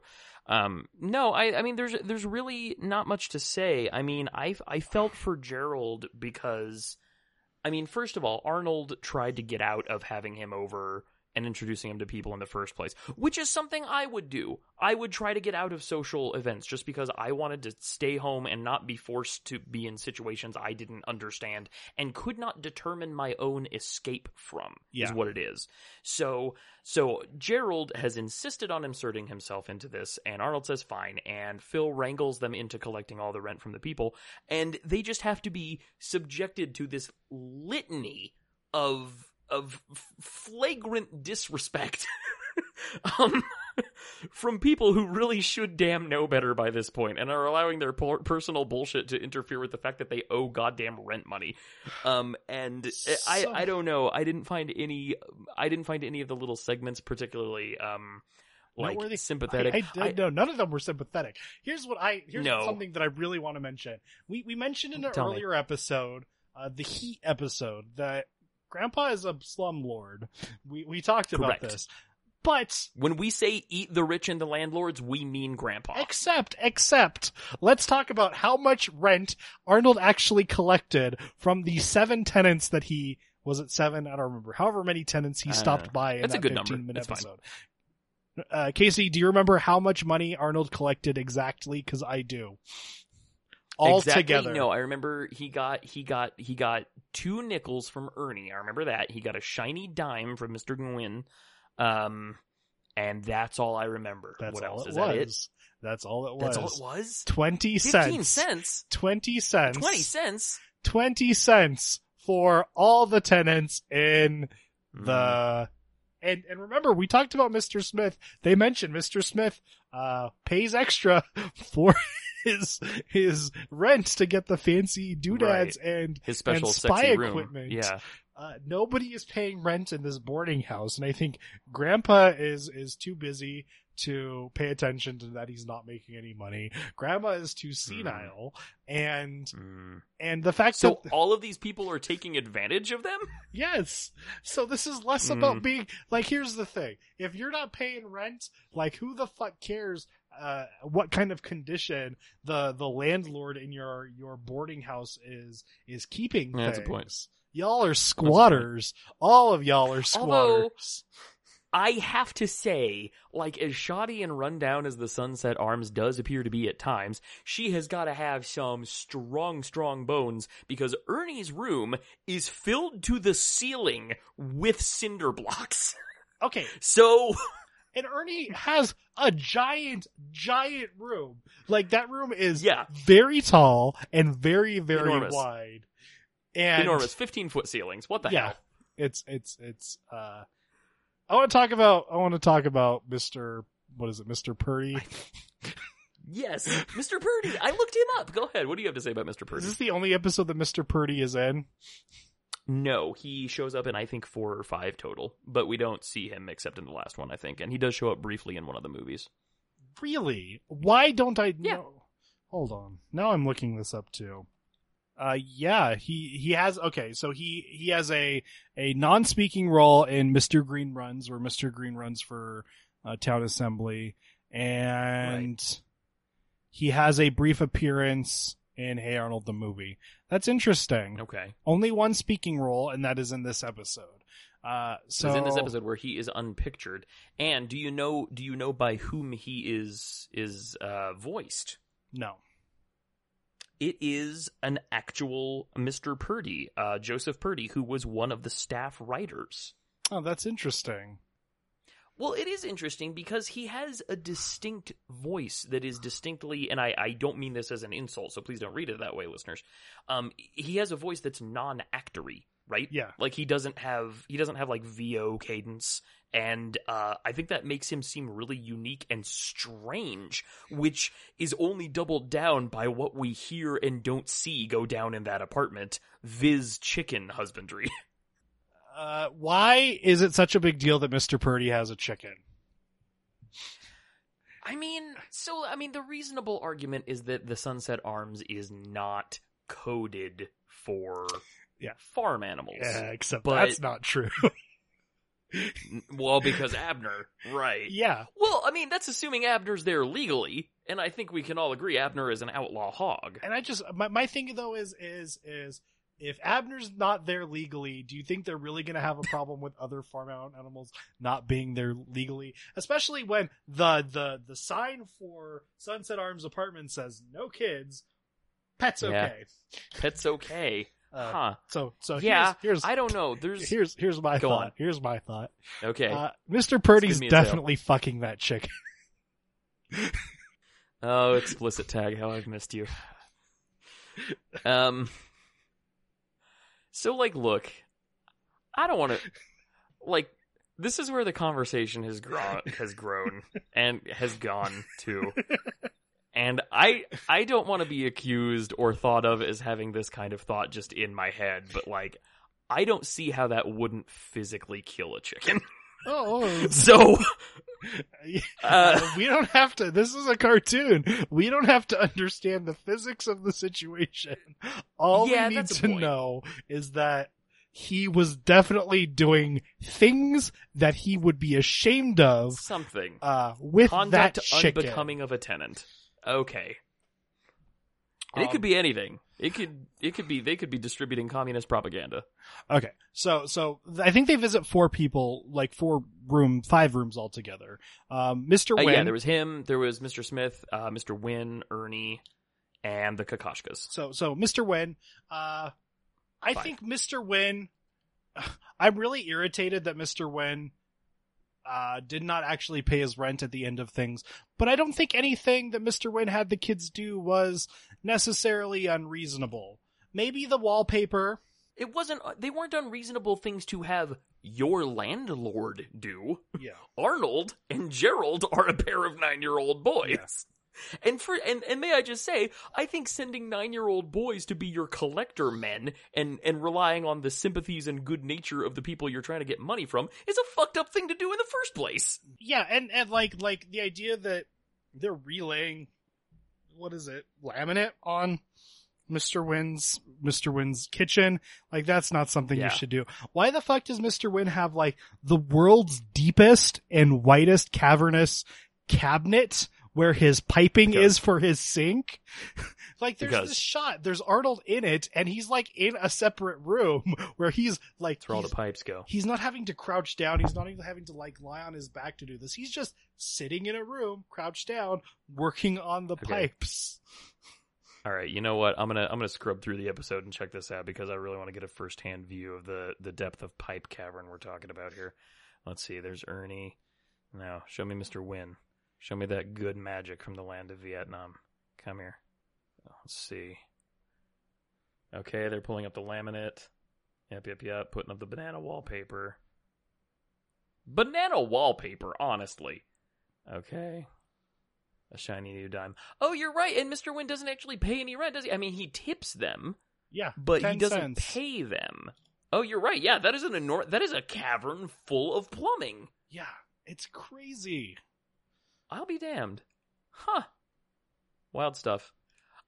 Um no, I I mean there's there's really not much to say. I mean, I I felt for Gerald because I mean, first of all, Arnold tried to get out of having him over and introducing him to people in the first place, which is something I would do. I would try to get out of social events just because I wanted to stay home and not be forced to be in situations I didn't understand and could not determine my own escape from, yeah. is what it is. So so Gerald has insisted on inserting himself into this, and Arnold says fine, and Phil wrangles them into collecting all the rent from the people, and they just have to be subjected to this litany of... of flagrant disrespect um, from people who really should damn know better by this point and are allowing their por- personal bullshit to interfere with the fact that they owe goddamn rent money. Um, and so... I, I don't know. I didn't find any, I didn't find any of the little segments particularly, um, like no, they, sympathetic. I, I did, I, no, none of them were sympathetic. Here's what I, here's no. something that I really want to mention. We, we mentioned in an Tell earlier me. episode, uh, the Heat episode that, Grandpa is a slumlord. We we talked about Correct. this. But when we say eat the rich and the landlords, we mean Grandpa. Except, except, let's talk about how much rent Arnold actually collected from the seven tenants that he, was it seven? I don't remember. However many tenants he uh, stopped by in that's that a good fifteen-minute episode. Fine. Uh, Casey, do you remember how much money Arnold collected exactly? Because I do. all exactly, together. No, I remember he got he got he got two nickels from Ernie. I remember that. He got a shiny dime from Mister Nguyen. Um, and that's all I remember. That's what all else? It is was. That it? That's all it was. That's all it was. Twenty cents. Fifteen cents. Twenty cents. Twenty cents. Twenty cents for all the tenants in the. Mm. And and remember, we talked about Mister Smith. They mentioned Mister Smith uh pays extra for his his rent to get the fancy doodads right. and his special and spy sexy equipment. Room. Yeah. Uh, nobody is paying rent in this boarding house, and I think Grandpa is is too busy to pay attention to that. He's not making any money. Grandma is too senile, mm. and mm. and the fact so that all of these people are taking advantage of them. Yes. So this is less mm. about being like. Here's the thing: if you're not paying rent, like who the fuck cares? Uh, what kind of condition the the landlord in your your boarding house is is keeping? Yeah, that's a point. Y'all are squatters. All of y'all are squatters. Although, I have to say, like, as shoddy and rundown as the Sunset Arms does appear to be at times, she has got to have some strong, strong bones, because Ernie's room is filled to the ceiling with cinder blocks. Okay. So... And Ernie has a giant, giant room. Like, that room is yeah. very tall and very, very enormous. Wide. And enormous fifteen foot ceilings. What the yeah, hell? It's, it's, it's, uh, I want to talk about, I want to talk about Mister, what is it, Mister Purdy? Yes, Mister Purdy. I looked him up. Go ahead. What do you have to say about Mister Purdy? Is this the only episode that Mister Purdy is in? No, he shows up in, I think, four or five total, but we don't see him except in the last one, I think. And he does show up briefly in one of the movies. Really? Why don't I yeah. know? Hold on. Now I'm looking this up too. Uh, yeah, he, he has, okay, so he, he has a, a non-speaking role in Mister Green Runs, where Mister Green runs for, uh, Town Assembly, and right. he has a brief appearance in Hey Arnold, the movie. That's interesting. Okay. Only one speaking role, and that is in this episode. Uh, so. It's in this episode where he is unpictured, and do you know, do you know by whom he is, is, uh, voiced? No. It is an actual Mister Purdy, uh, Joseph Purdy, who was one of the staff writers. Oh, that's interesting. Well, it is interesting because he has a distinct voice that is distinctly, and I, I don't mean this as an insult, so please don't read it that way, listeners. Um, he has a voice that's non-actory, right? Yeah. Like he doesn't have, he doesn't have like V O cadence. And uh, I think that makes him seem really unique and strange, which is only doubled down by what we hear and don't see go down in that apartment, viz chicken husbandry. Uh, why is it such a big deal that Mister Purdy has a chicken? I mean, so, I mean, the reasonable argument is that the Sunset Arms is not coded for yeah. farm animals. Yeah, except but... that's not true. Well, because Abner, right? Yeah. Well, I mean, that's assuming Abner's there legally, and I think we can all agree Abner is an outlaw hog. And I just, my my thing though is is is if Abner's not there legally, do you think they're really going to have a problem with other farm animals not being there legally? Especially when the the the sign for Sunset Arms apartment says no kids, pets okay, yeah. pets okay. Uh, huh. So, so yeah, here's, here's I don't know. There's here's here's my Go thought. On. Here's my thought. Okay, uh, Mister Purdy's definitely fucking that chicken. Oh, explicit tag! How I've missed you. Um. So, like, look, I don't want to. Like, this is where the conversation has grown, has grown, and has gone to. And I I don't want to be accused or thought of as having this kind of thought just in my head, but, like, I don't see how that wouldn't physically kill a chicken. Oh. So... Uh, we don't have to... This is a cartoon. We don't have to understand the physics of the situation. All yeah, we need to know is that he was definitely doing things that he would be ashamed of. Something. Uh, with Conduct that chicken. Unbecoming of a tenant. Okay. Um, it could be anything. It could it could be they could be distributing communist propaganda. Okay. So so I think they visit four people, like four room five rooms altogether. Um Mister Wynn. Uh, yeah, there was him, there was Mister Smith, uh Mister Wynn, Ernie, and the Kakashkas. So, so Mister Wynn, uh, I Fine. think Mister Wynn, I'm really irritated that Mister Wynn, uh, did not actually pay his rent at the end of things, but I don't think anything that Mister Wynn had the kids do was necessarily unreasonable. Maybe the wallpaper. It wasn't, they weren't unreasonable things to have your landlord do. Yeah. Arnold and Gerald are a pair of nine-year-old boys. Yes. And for and, and may I just say, I think sending nine-year-old boys to be your collector men and, and relying on the sympathies and good nature of the people you're trying to get money from is a fucked up thing to do in the first place. Yeah, and, and like like the idea that they're relaying, what is it, laminate on Mister Wynn's Mister Wynn's kitchen, like that's not something yeah. you should do. Why the fuck does Mister Wynn have like the world's deepest and widest cavernous cabinet where his piping because. is for his sink? Like there's because. this shot, there's Arnold in it, and he's like in a separate room where he's like, that's where all the pipes go. He's not having to crouch down. He's not even having to like lie on his back to do this. He's just sitting in a room, crouched down, working on the okay. pipes. All right, you know what? I'm gonna I'm gonna scrub through the episode and check this out because I really want to get a firsthand view of the, the depth of pipe cavern we're talking about here. Let's see. There's Ernie. No, show me Mister Wynn. Show me that good magic from the land of Vietnam. Come here. Let's see. Okay, they're pulling up the laminate. Yep, yep, yep. Putting up the banana wallpaper. Banana wallpaper, honestly. Okay. A shiny new dime. Oh, you're right. And Mister Wynn doesn't actually pay any rent, does he? I mean, he tips them. Yeah, but he doesn't cents. pay them. Oh, you're right. Yeah, that is an enormous. That is a cavern full of plumbing. Yeah, it's crazy. I'll be damned. Huh. Wild stuff.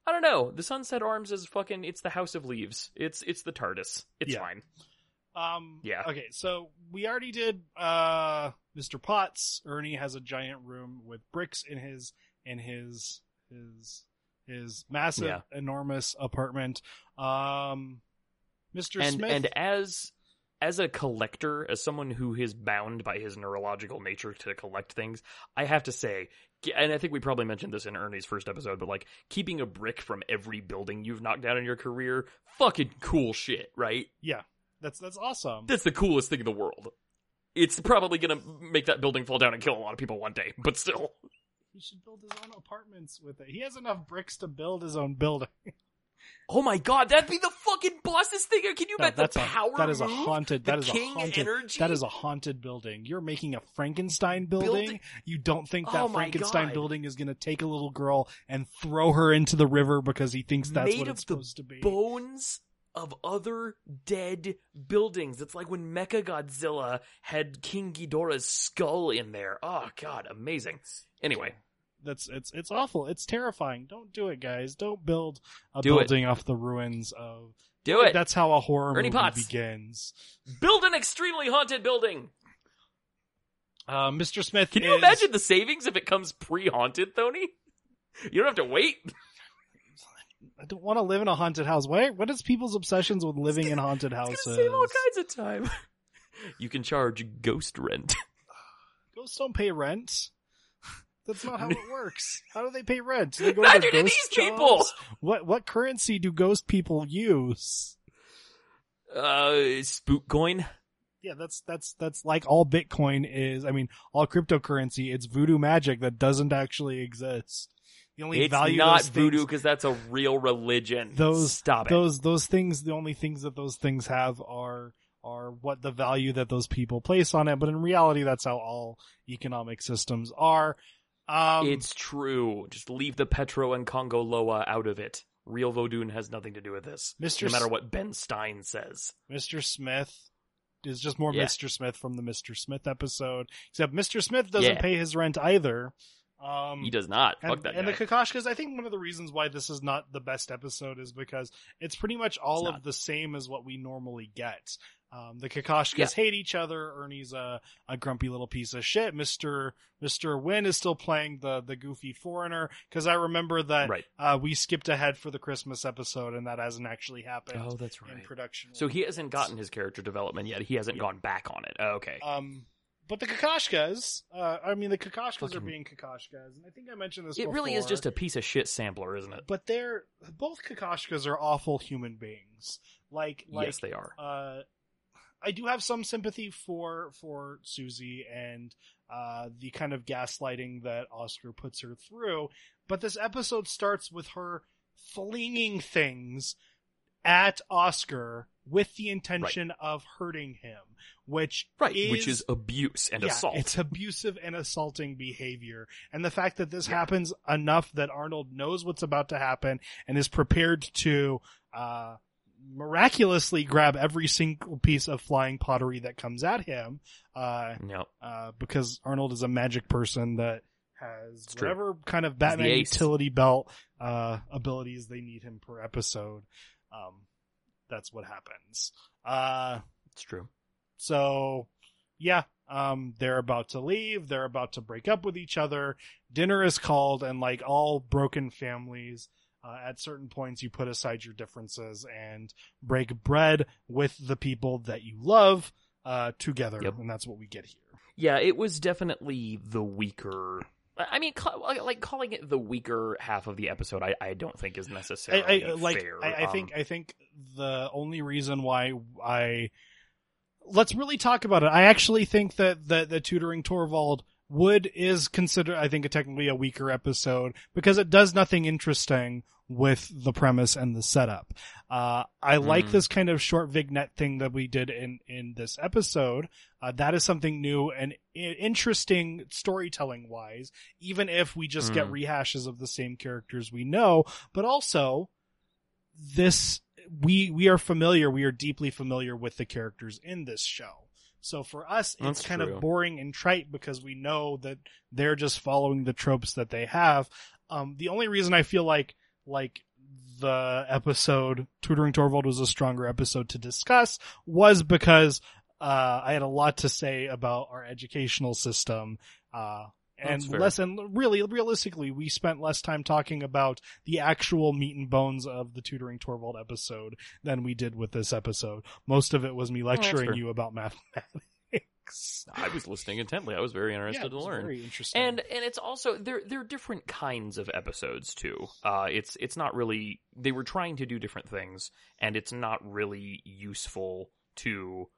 I don't know. The Sunset Arms is fucking. It's the House of Leaves. It's it's the TARDIS. It's yeah. fine. Um. Yeah. Okay. So we already did. Uh, Mister Potts. Ernie has a giant room with bricks in his. In his his his massive, yeah. enormous apartment, um, Mister And, Smith, and as as a collector, as someone who is bound by his neurological nature to collect things, I have to say, and I think we probably mentioned this in Ernie's first episode, but like keeping a brick from every building you've knocked down in your career, fucking cool shit, right? Yeah, that's that's awesome. That's the coolest thing in the world. It's probably gonna make that building fall down and kill a lot of people one day, but still. He should build his own apartments with it. He has enough bricks to build his own building. Oh my god, that'd be the fucking boss's thing. Can you no, bet the a, power that is a haunted move? That is a haunted energy? That is a haunted building. You're making a Frankenstein building. Build- you don't think that oh Frankenstein god. building is gonna take a little girl and throw her into the river because he thinks that's Made what it's supposed to be. Bones of other dead buildings. It's like when Mechagodzilla had King Ghidorah's skull in there. Oh god, amazing. Anyway. That's it's it's awful. It's terrifying. Don't do it, guys. Don't build a do building it. off the ruins of. Do it. That's how a horror Ernie movie Potts. begins. Build an extremely haunted building. Uh, Mister Smith. Can you is... imagine the savings if it comes pre-haunted, Tony? You don't have to wait. I don't want to live in a haunted house. Why? What is people's obsessions with living in haunted houses? It's gonna save all kinds of time. You can charge ghost rent. Ghosts don't pay rent. That's not how it works. How do they pay rent? Do they go to the ghost these jobs? people. What what currency do ghost people use? Uh, spook coin. Yeah, that's that's that's like all Bitcoin is. I mean, all cryptocurrency. It's voodoo magic that doesn't actually exist. The only it's value not those voodoo because that's a real religion. Those stop those, it. Those those things. The only things that those things have are. Are what the value that those people place on it, but in reality, that's how all economic systems are. Um, it's true. Just leave the Petro and Congo Loa out of it. Real Vodun has nothing to do with this, Mister no matter what Ben Stein says. Mister Smith is just more yeah. Mister Smith from the Mister Smith episode, except Mister Smith doesn't yeah. pay his rent either. Um, he does not. Fuck and, that and guy. The Kakashkas, I think one of the reasons why this is not the best episode is because it's pretty much all of the same as what we normally get. Um, the Kakashkas yeah. hate each other. Ernie's a, a grumpy little piece of shit. Mister Mister Wynn is still playing the, the goofy foreigner because I remember that right. uh, we skipped ahead for the Christmas episode and that hasn't actually happened. Oh, that's right. In production. So he hasn't gotten his character development yet. He hasn't yeah. gone back on it. Oh, okay. Um, But the Kokoschkas, uh, I mean, the Kokoschkas Fucking... are being Kokoschkas, and I think I mentioned this it before. It really is just a piece of shit sampler, isn't it? But they're, both Kokoschkas are awful human beings. Like, like yes, they are. Uh, I do have some sympathy for, for Susie and, uh, the kind of gaslighting that Oscar puts her through, but this episode starts with her flinging things at Oscar with the intention right. of hurting him, which right, is, which is abuse and yeah, assault. It's abusive and assaulting behavior. And the fact that this yeah. happens enough that Arnold knows what's about to happen and is prepared to, uh, miraculously grab every single piece of flying pottery that comes at him, uh, yep. uh, because Arnold is a magic person that has it's whatever true. kind of Batman utility belt, uh, abilities they need him per episode. Um, that's what happens. Uh, it's true. So yeah, um, they're about to leave. They're about to break up with each other. Dinner is called, and like all broken families, Uh, at certain points, you put aside your differences and break bread with the people that you love uh, together, yep. and that's what we get here. Yeah, it was definitely the weaker... I mean, ca- like, calling it the weaker half of the episode, I, I don't think is necessarily I, I, like, fair. I, I, um, think, I think the only reason why I... Let's really talk about it. I actually think that the, the Tutoring Torvald... Wood is considered, I think, a technically a weaker episode because it does nothing interesting with the premise and the setup. Uh, I mm. like this kind of short vignette thing that we did in, in this episode. Uh, that is something new and interesting storytelling wise, even if we just mm. get rehashes of the same characters we know, but also this, we, we are familiar, we are deeply familiar with the characters in this show. So for us, it's That's kind true. of boring and trite because we know that they're just following the tropes that they have. Um, the only reason I feel like like the episode Tutoring Torvald was a stronger episode to discuss was because uh, I had a lot to say about our educational system. Uh, and less and really, realistically, we spent less time talking about the actual meat and bones of the Tutoring Torvald episode than we did with this episode. Most of it was me lecturing oh, you about mathematics. I was listening intently. I was very interested yeah, to learn. Very interesting. And and it's also there there are different kinds of episodes too. Uh, it's it's not really they were trying to do different things, and it's not really useful to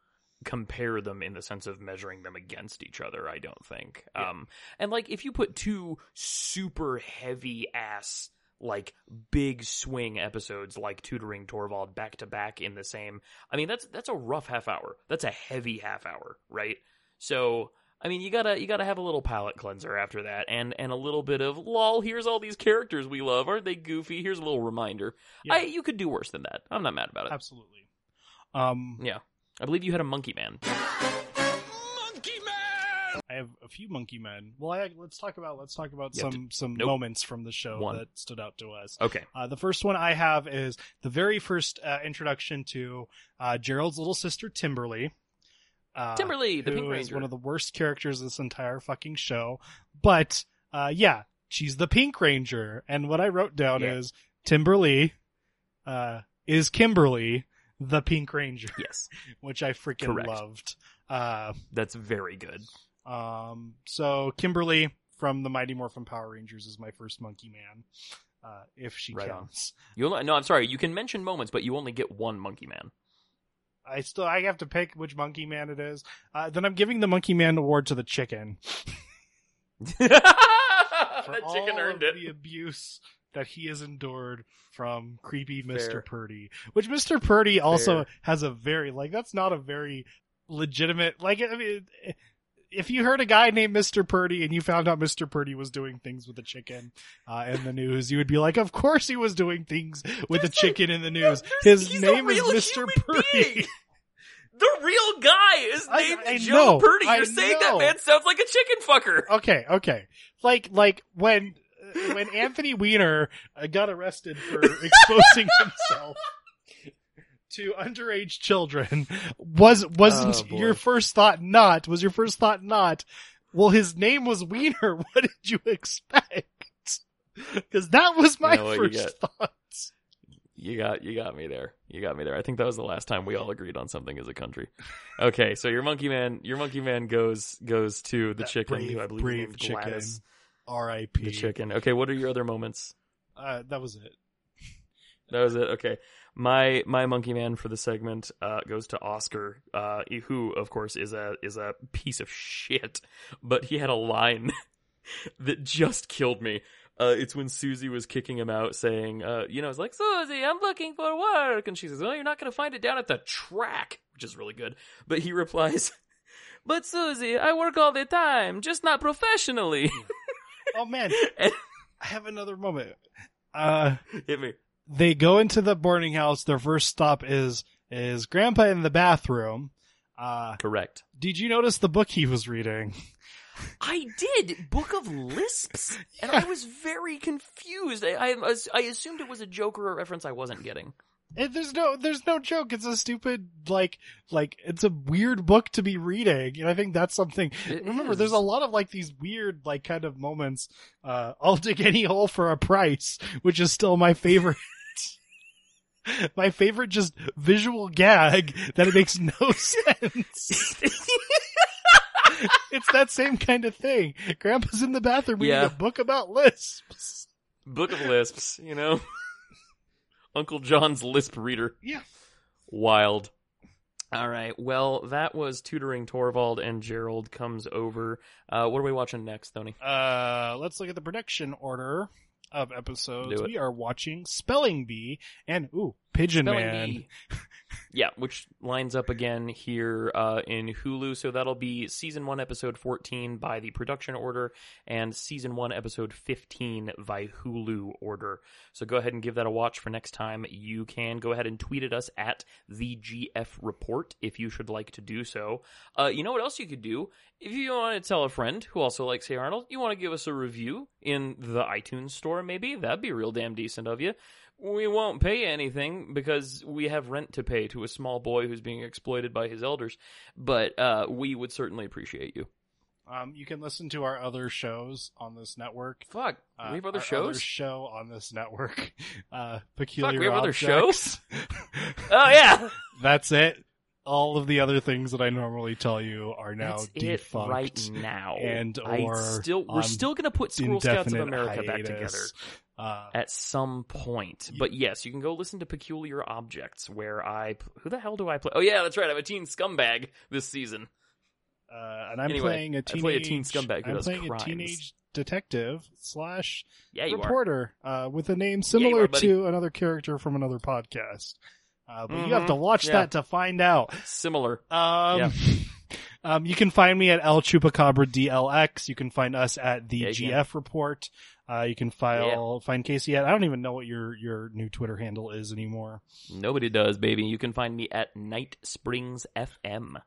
compare them in the sense of measuring them against each other, I don't think. Yeah. Um, and like if you put two super heavy ass, like big swing episodes like Tutoring Torvald back to back in the same, I mean, that's, that's a rough half hour. That's a heavy half hour, right? So, I mean, you gotta, you gotta have a little palate cleanser after that and, and a little bit of lol, here's all these characters we love. Aren't they goofy? Here's a little reminder. Yeah. I, you could do worse than that. I'm not mad about it. Absolutely. Um, yeah. I believe you had a monkey man. Monkey man! I have a few monkey men. Well, I, let's talk about let's talk about some to, some nope. moments from the show one. that stood out to us. Okay. Uh, the first one I have is the very first uh, introduction to uh, Gerald's little sister Timberly. Uh, Timberly, the Pink Ranger, who is one of the worst characters of this entire fucking show. But uh, yeah, she's the Pink Ranger, and what I wrote down yeah. is Timberly uh, is Kimberly. The Pink Ranger. Yes. Which I freaking Correct. loved. Uh, That's very good. Um, so Kimberly from the Mighty Morphin Power Rangers is my first monkey man. Uh, if she right counts. You'll, no, I'm sorry. You can mention moments, but you only get one monkey man. I still, I have to pick which monkey man it is. Uh, then I'm giving the monkey man award to the chicken. That chicken earned it. The abuse that he has endured from creepy Mister Fair. Purdy, which Mister Purdy also Fair. has a very, like, that's not a very legitimate, like, I mean, if you heard a guy named Mister Purdy and you found out Mister Purdy was doing things with a chicken uh, in the news, you would be like, of course he was doing things with there's a chicken like, in the news. His name is Mister Purdy. Being. The real guy is named I, I Joe know, Purdy. You're I saying know. that man sounds like a chicken fucker. Okay, okay. Like, like when... when Anthony Weiner got arrested for exposing himself to underage children, was wasn't oh, your first thought not? Was your first thought not? Well, his name was Weiner. What did you expect? Because that was my you know first thought. You got you got me there. You got me there. I think that was the last time we all agreed on something as a country. Okay, so your monkey man, your monkey man goes goes to the that chicken. Brave, who I believe brave chicken. Gladys. R I P The chicken. Okay, what are your other moments? Uh, that was it. That was it. Okay, my my monkey man for the segment uh, goes to Oscar, uh, who of course is a is a piece of shit, but he had a line that just killed me. Uh, it's when Susie was kicking him out, saying, uh, you know, it's like, Susie, I'm looking for work. And she says, well, you're not going to find it down at the track, which is really good. But he replies, but Susie, I work all the time, just not professionally. Oh, man. And, I have another moment. Uh, hit me. They go into the boarding house. Their first stop is, is Grandpa in the bathroom. Uh, Correct. Did you notice the book he was reading? I did, Book of Lisps, and I was very confused. I, I I assumed it was a joke or a reference I wasn't getting. And there's no there's no joke. It's a stupid like like it's a weird book to be reading, and I think that's something. It Remember, is. There's a lot of like these weird like kind of moments. Uh, I'll dig any hole for a price, which is still my favorite. My favorite just visual gag that it makes no sense. It's that same kind of thing. Grandpa's in the bathroom reading yeah. a book about lisps. Book of Lisps, you know? Uncle John's lisp reader. Yeah. Wild. All right. Well, that was Tutoring Torvald and Gerald Comes Over. Uh, what are we watching next, Tony? Uh, let's look at the production order of episodes. We are watching Spelling Bee and, ooh, Pigeon Spelling Man. Bee. Yeah, which lines up again here uh, in Hulu. So that'll be season one, episode fourteen by the production order, and season one, episode fifteen by Hulu order. So go ahead and give that a watch for next time. You can go ahead and tweet at us at the G F Report if you should like to do so. Uh, you know what else you could do? If you want to tell a friend who also likes Hey Arnold, you want to give us a review in the iTunes store, maybe? That'd be real damn decent of you. We won't pay anything because we have rent to pay to a small boy who's being exploited by his elders, but uh, we would certainly appreciate you. Um, you can listen to our other shows on this network. Fuck, uh, we have other our shows? Other show on this network. Uh, Peculiar Fuck, we have Objects. Other shows? Oh, yeah. That's it. All of the other things that I normally tell you are now That's defunct. It right now. And or still, we're still going to put School Scouts of America hiatus. Back together. Uh, at some point. You, but yes, you can go listen to Peculiar Objects where I... Who the hell do I play? Oh yeah, that's right. I'm a teen scumbag this season. Uh, and I'm anyway, playing a teenage... I play a teen scumbag who I'm does playing crimes. A teenage detective slash yeah, reporter uh, with a name similar yeah, are, to another character from another podcast. Uh, but mm-hmm. you have to watch yeah. that to find out. Similar. Um... Yeah. Um, you can find me at El Chupacabra D L X. You can find us at the yeah, G F yeah. Report. Uh, you can file, yeah. find Casey at, I don't even know what your, your new Twitter handle is anymore. Nobody does, baby. You can find me at Night Springs F M.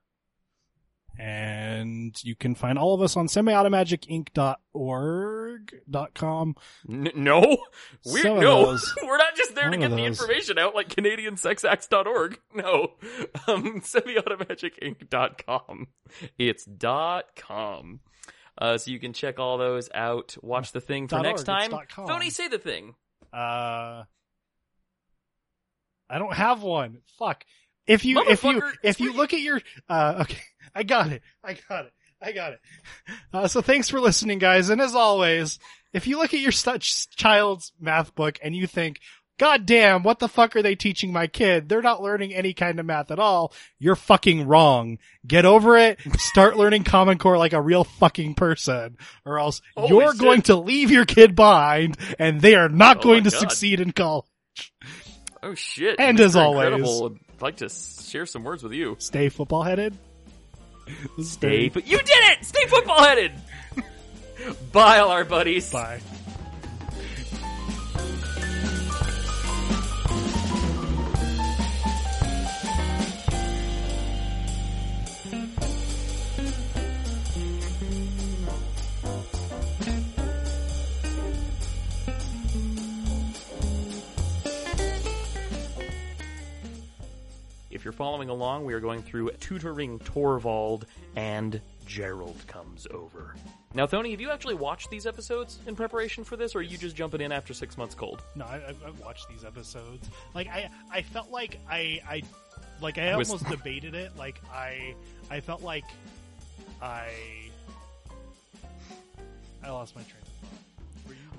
And you can find all of us on semi automagic inc dot org dot com. N- no, we're, no. Those, we're not just there to get the information out like Canadian Sex Acts dot org. No, um, semi automagic inc dot com. It's dot com. Uh, so you can check all those out. Watch the thing for dot next org, time. Tony, say the thing. Uh, I don't have one. Fuck. If you if you if you look at your uh okay I got it I got it I got it uh, so thanks for listening, guys, and as always, if you look at your such child's math book and you think, God damn, what the fuck are they teaching my kid? They're not learning any kind of math at all. You're fucking wrong. Get over it. Start learning Common Core like a real fucking person, or else Holy you're shit. Going to leave your kid behind, and they are not oh going to God. Succeed in college. Oh shit! And That's as always. Incredible. I'd like to share some words with you. Stay football headed. Stay. Fo- you did it! Stay football headed! Bye, all our buddies. Bye. you're following along, we are going through Tutoring Torvald and Gerald Comes Over. Now, Tony, have you actually watched these episodes in preparation for this, or are you just jumping in after six months cold? No, I, I watched these episodes. Like, I, I felt like I, I, like I almost was... debated it. Like, I, I felt like I, I lost my train.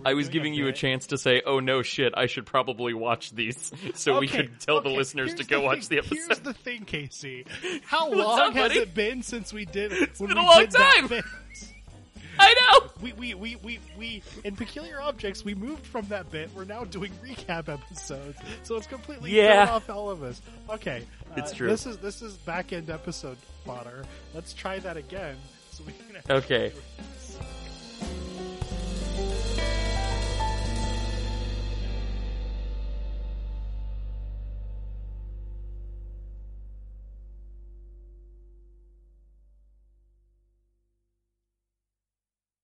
I was giving you a chance to say, oh no shit, I should probably watch these, so okay, we could tell okay. the listeners to go watch the episode. Here's the thing, Casey. How long up, has buddy? It been since we did it? It's been a long time! I know! We, we, we, we, we, in Peculiar Objects, we moved from that bit. We're now doing recap episodes, so it's completely yeah. thrown off all of us. Okay. Uh, it's true. This is, this is back-end episode fodder. Let's try that again. So we can okay.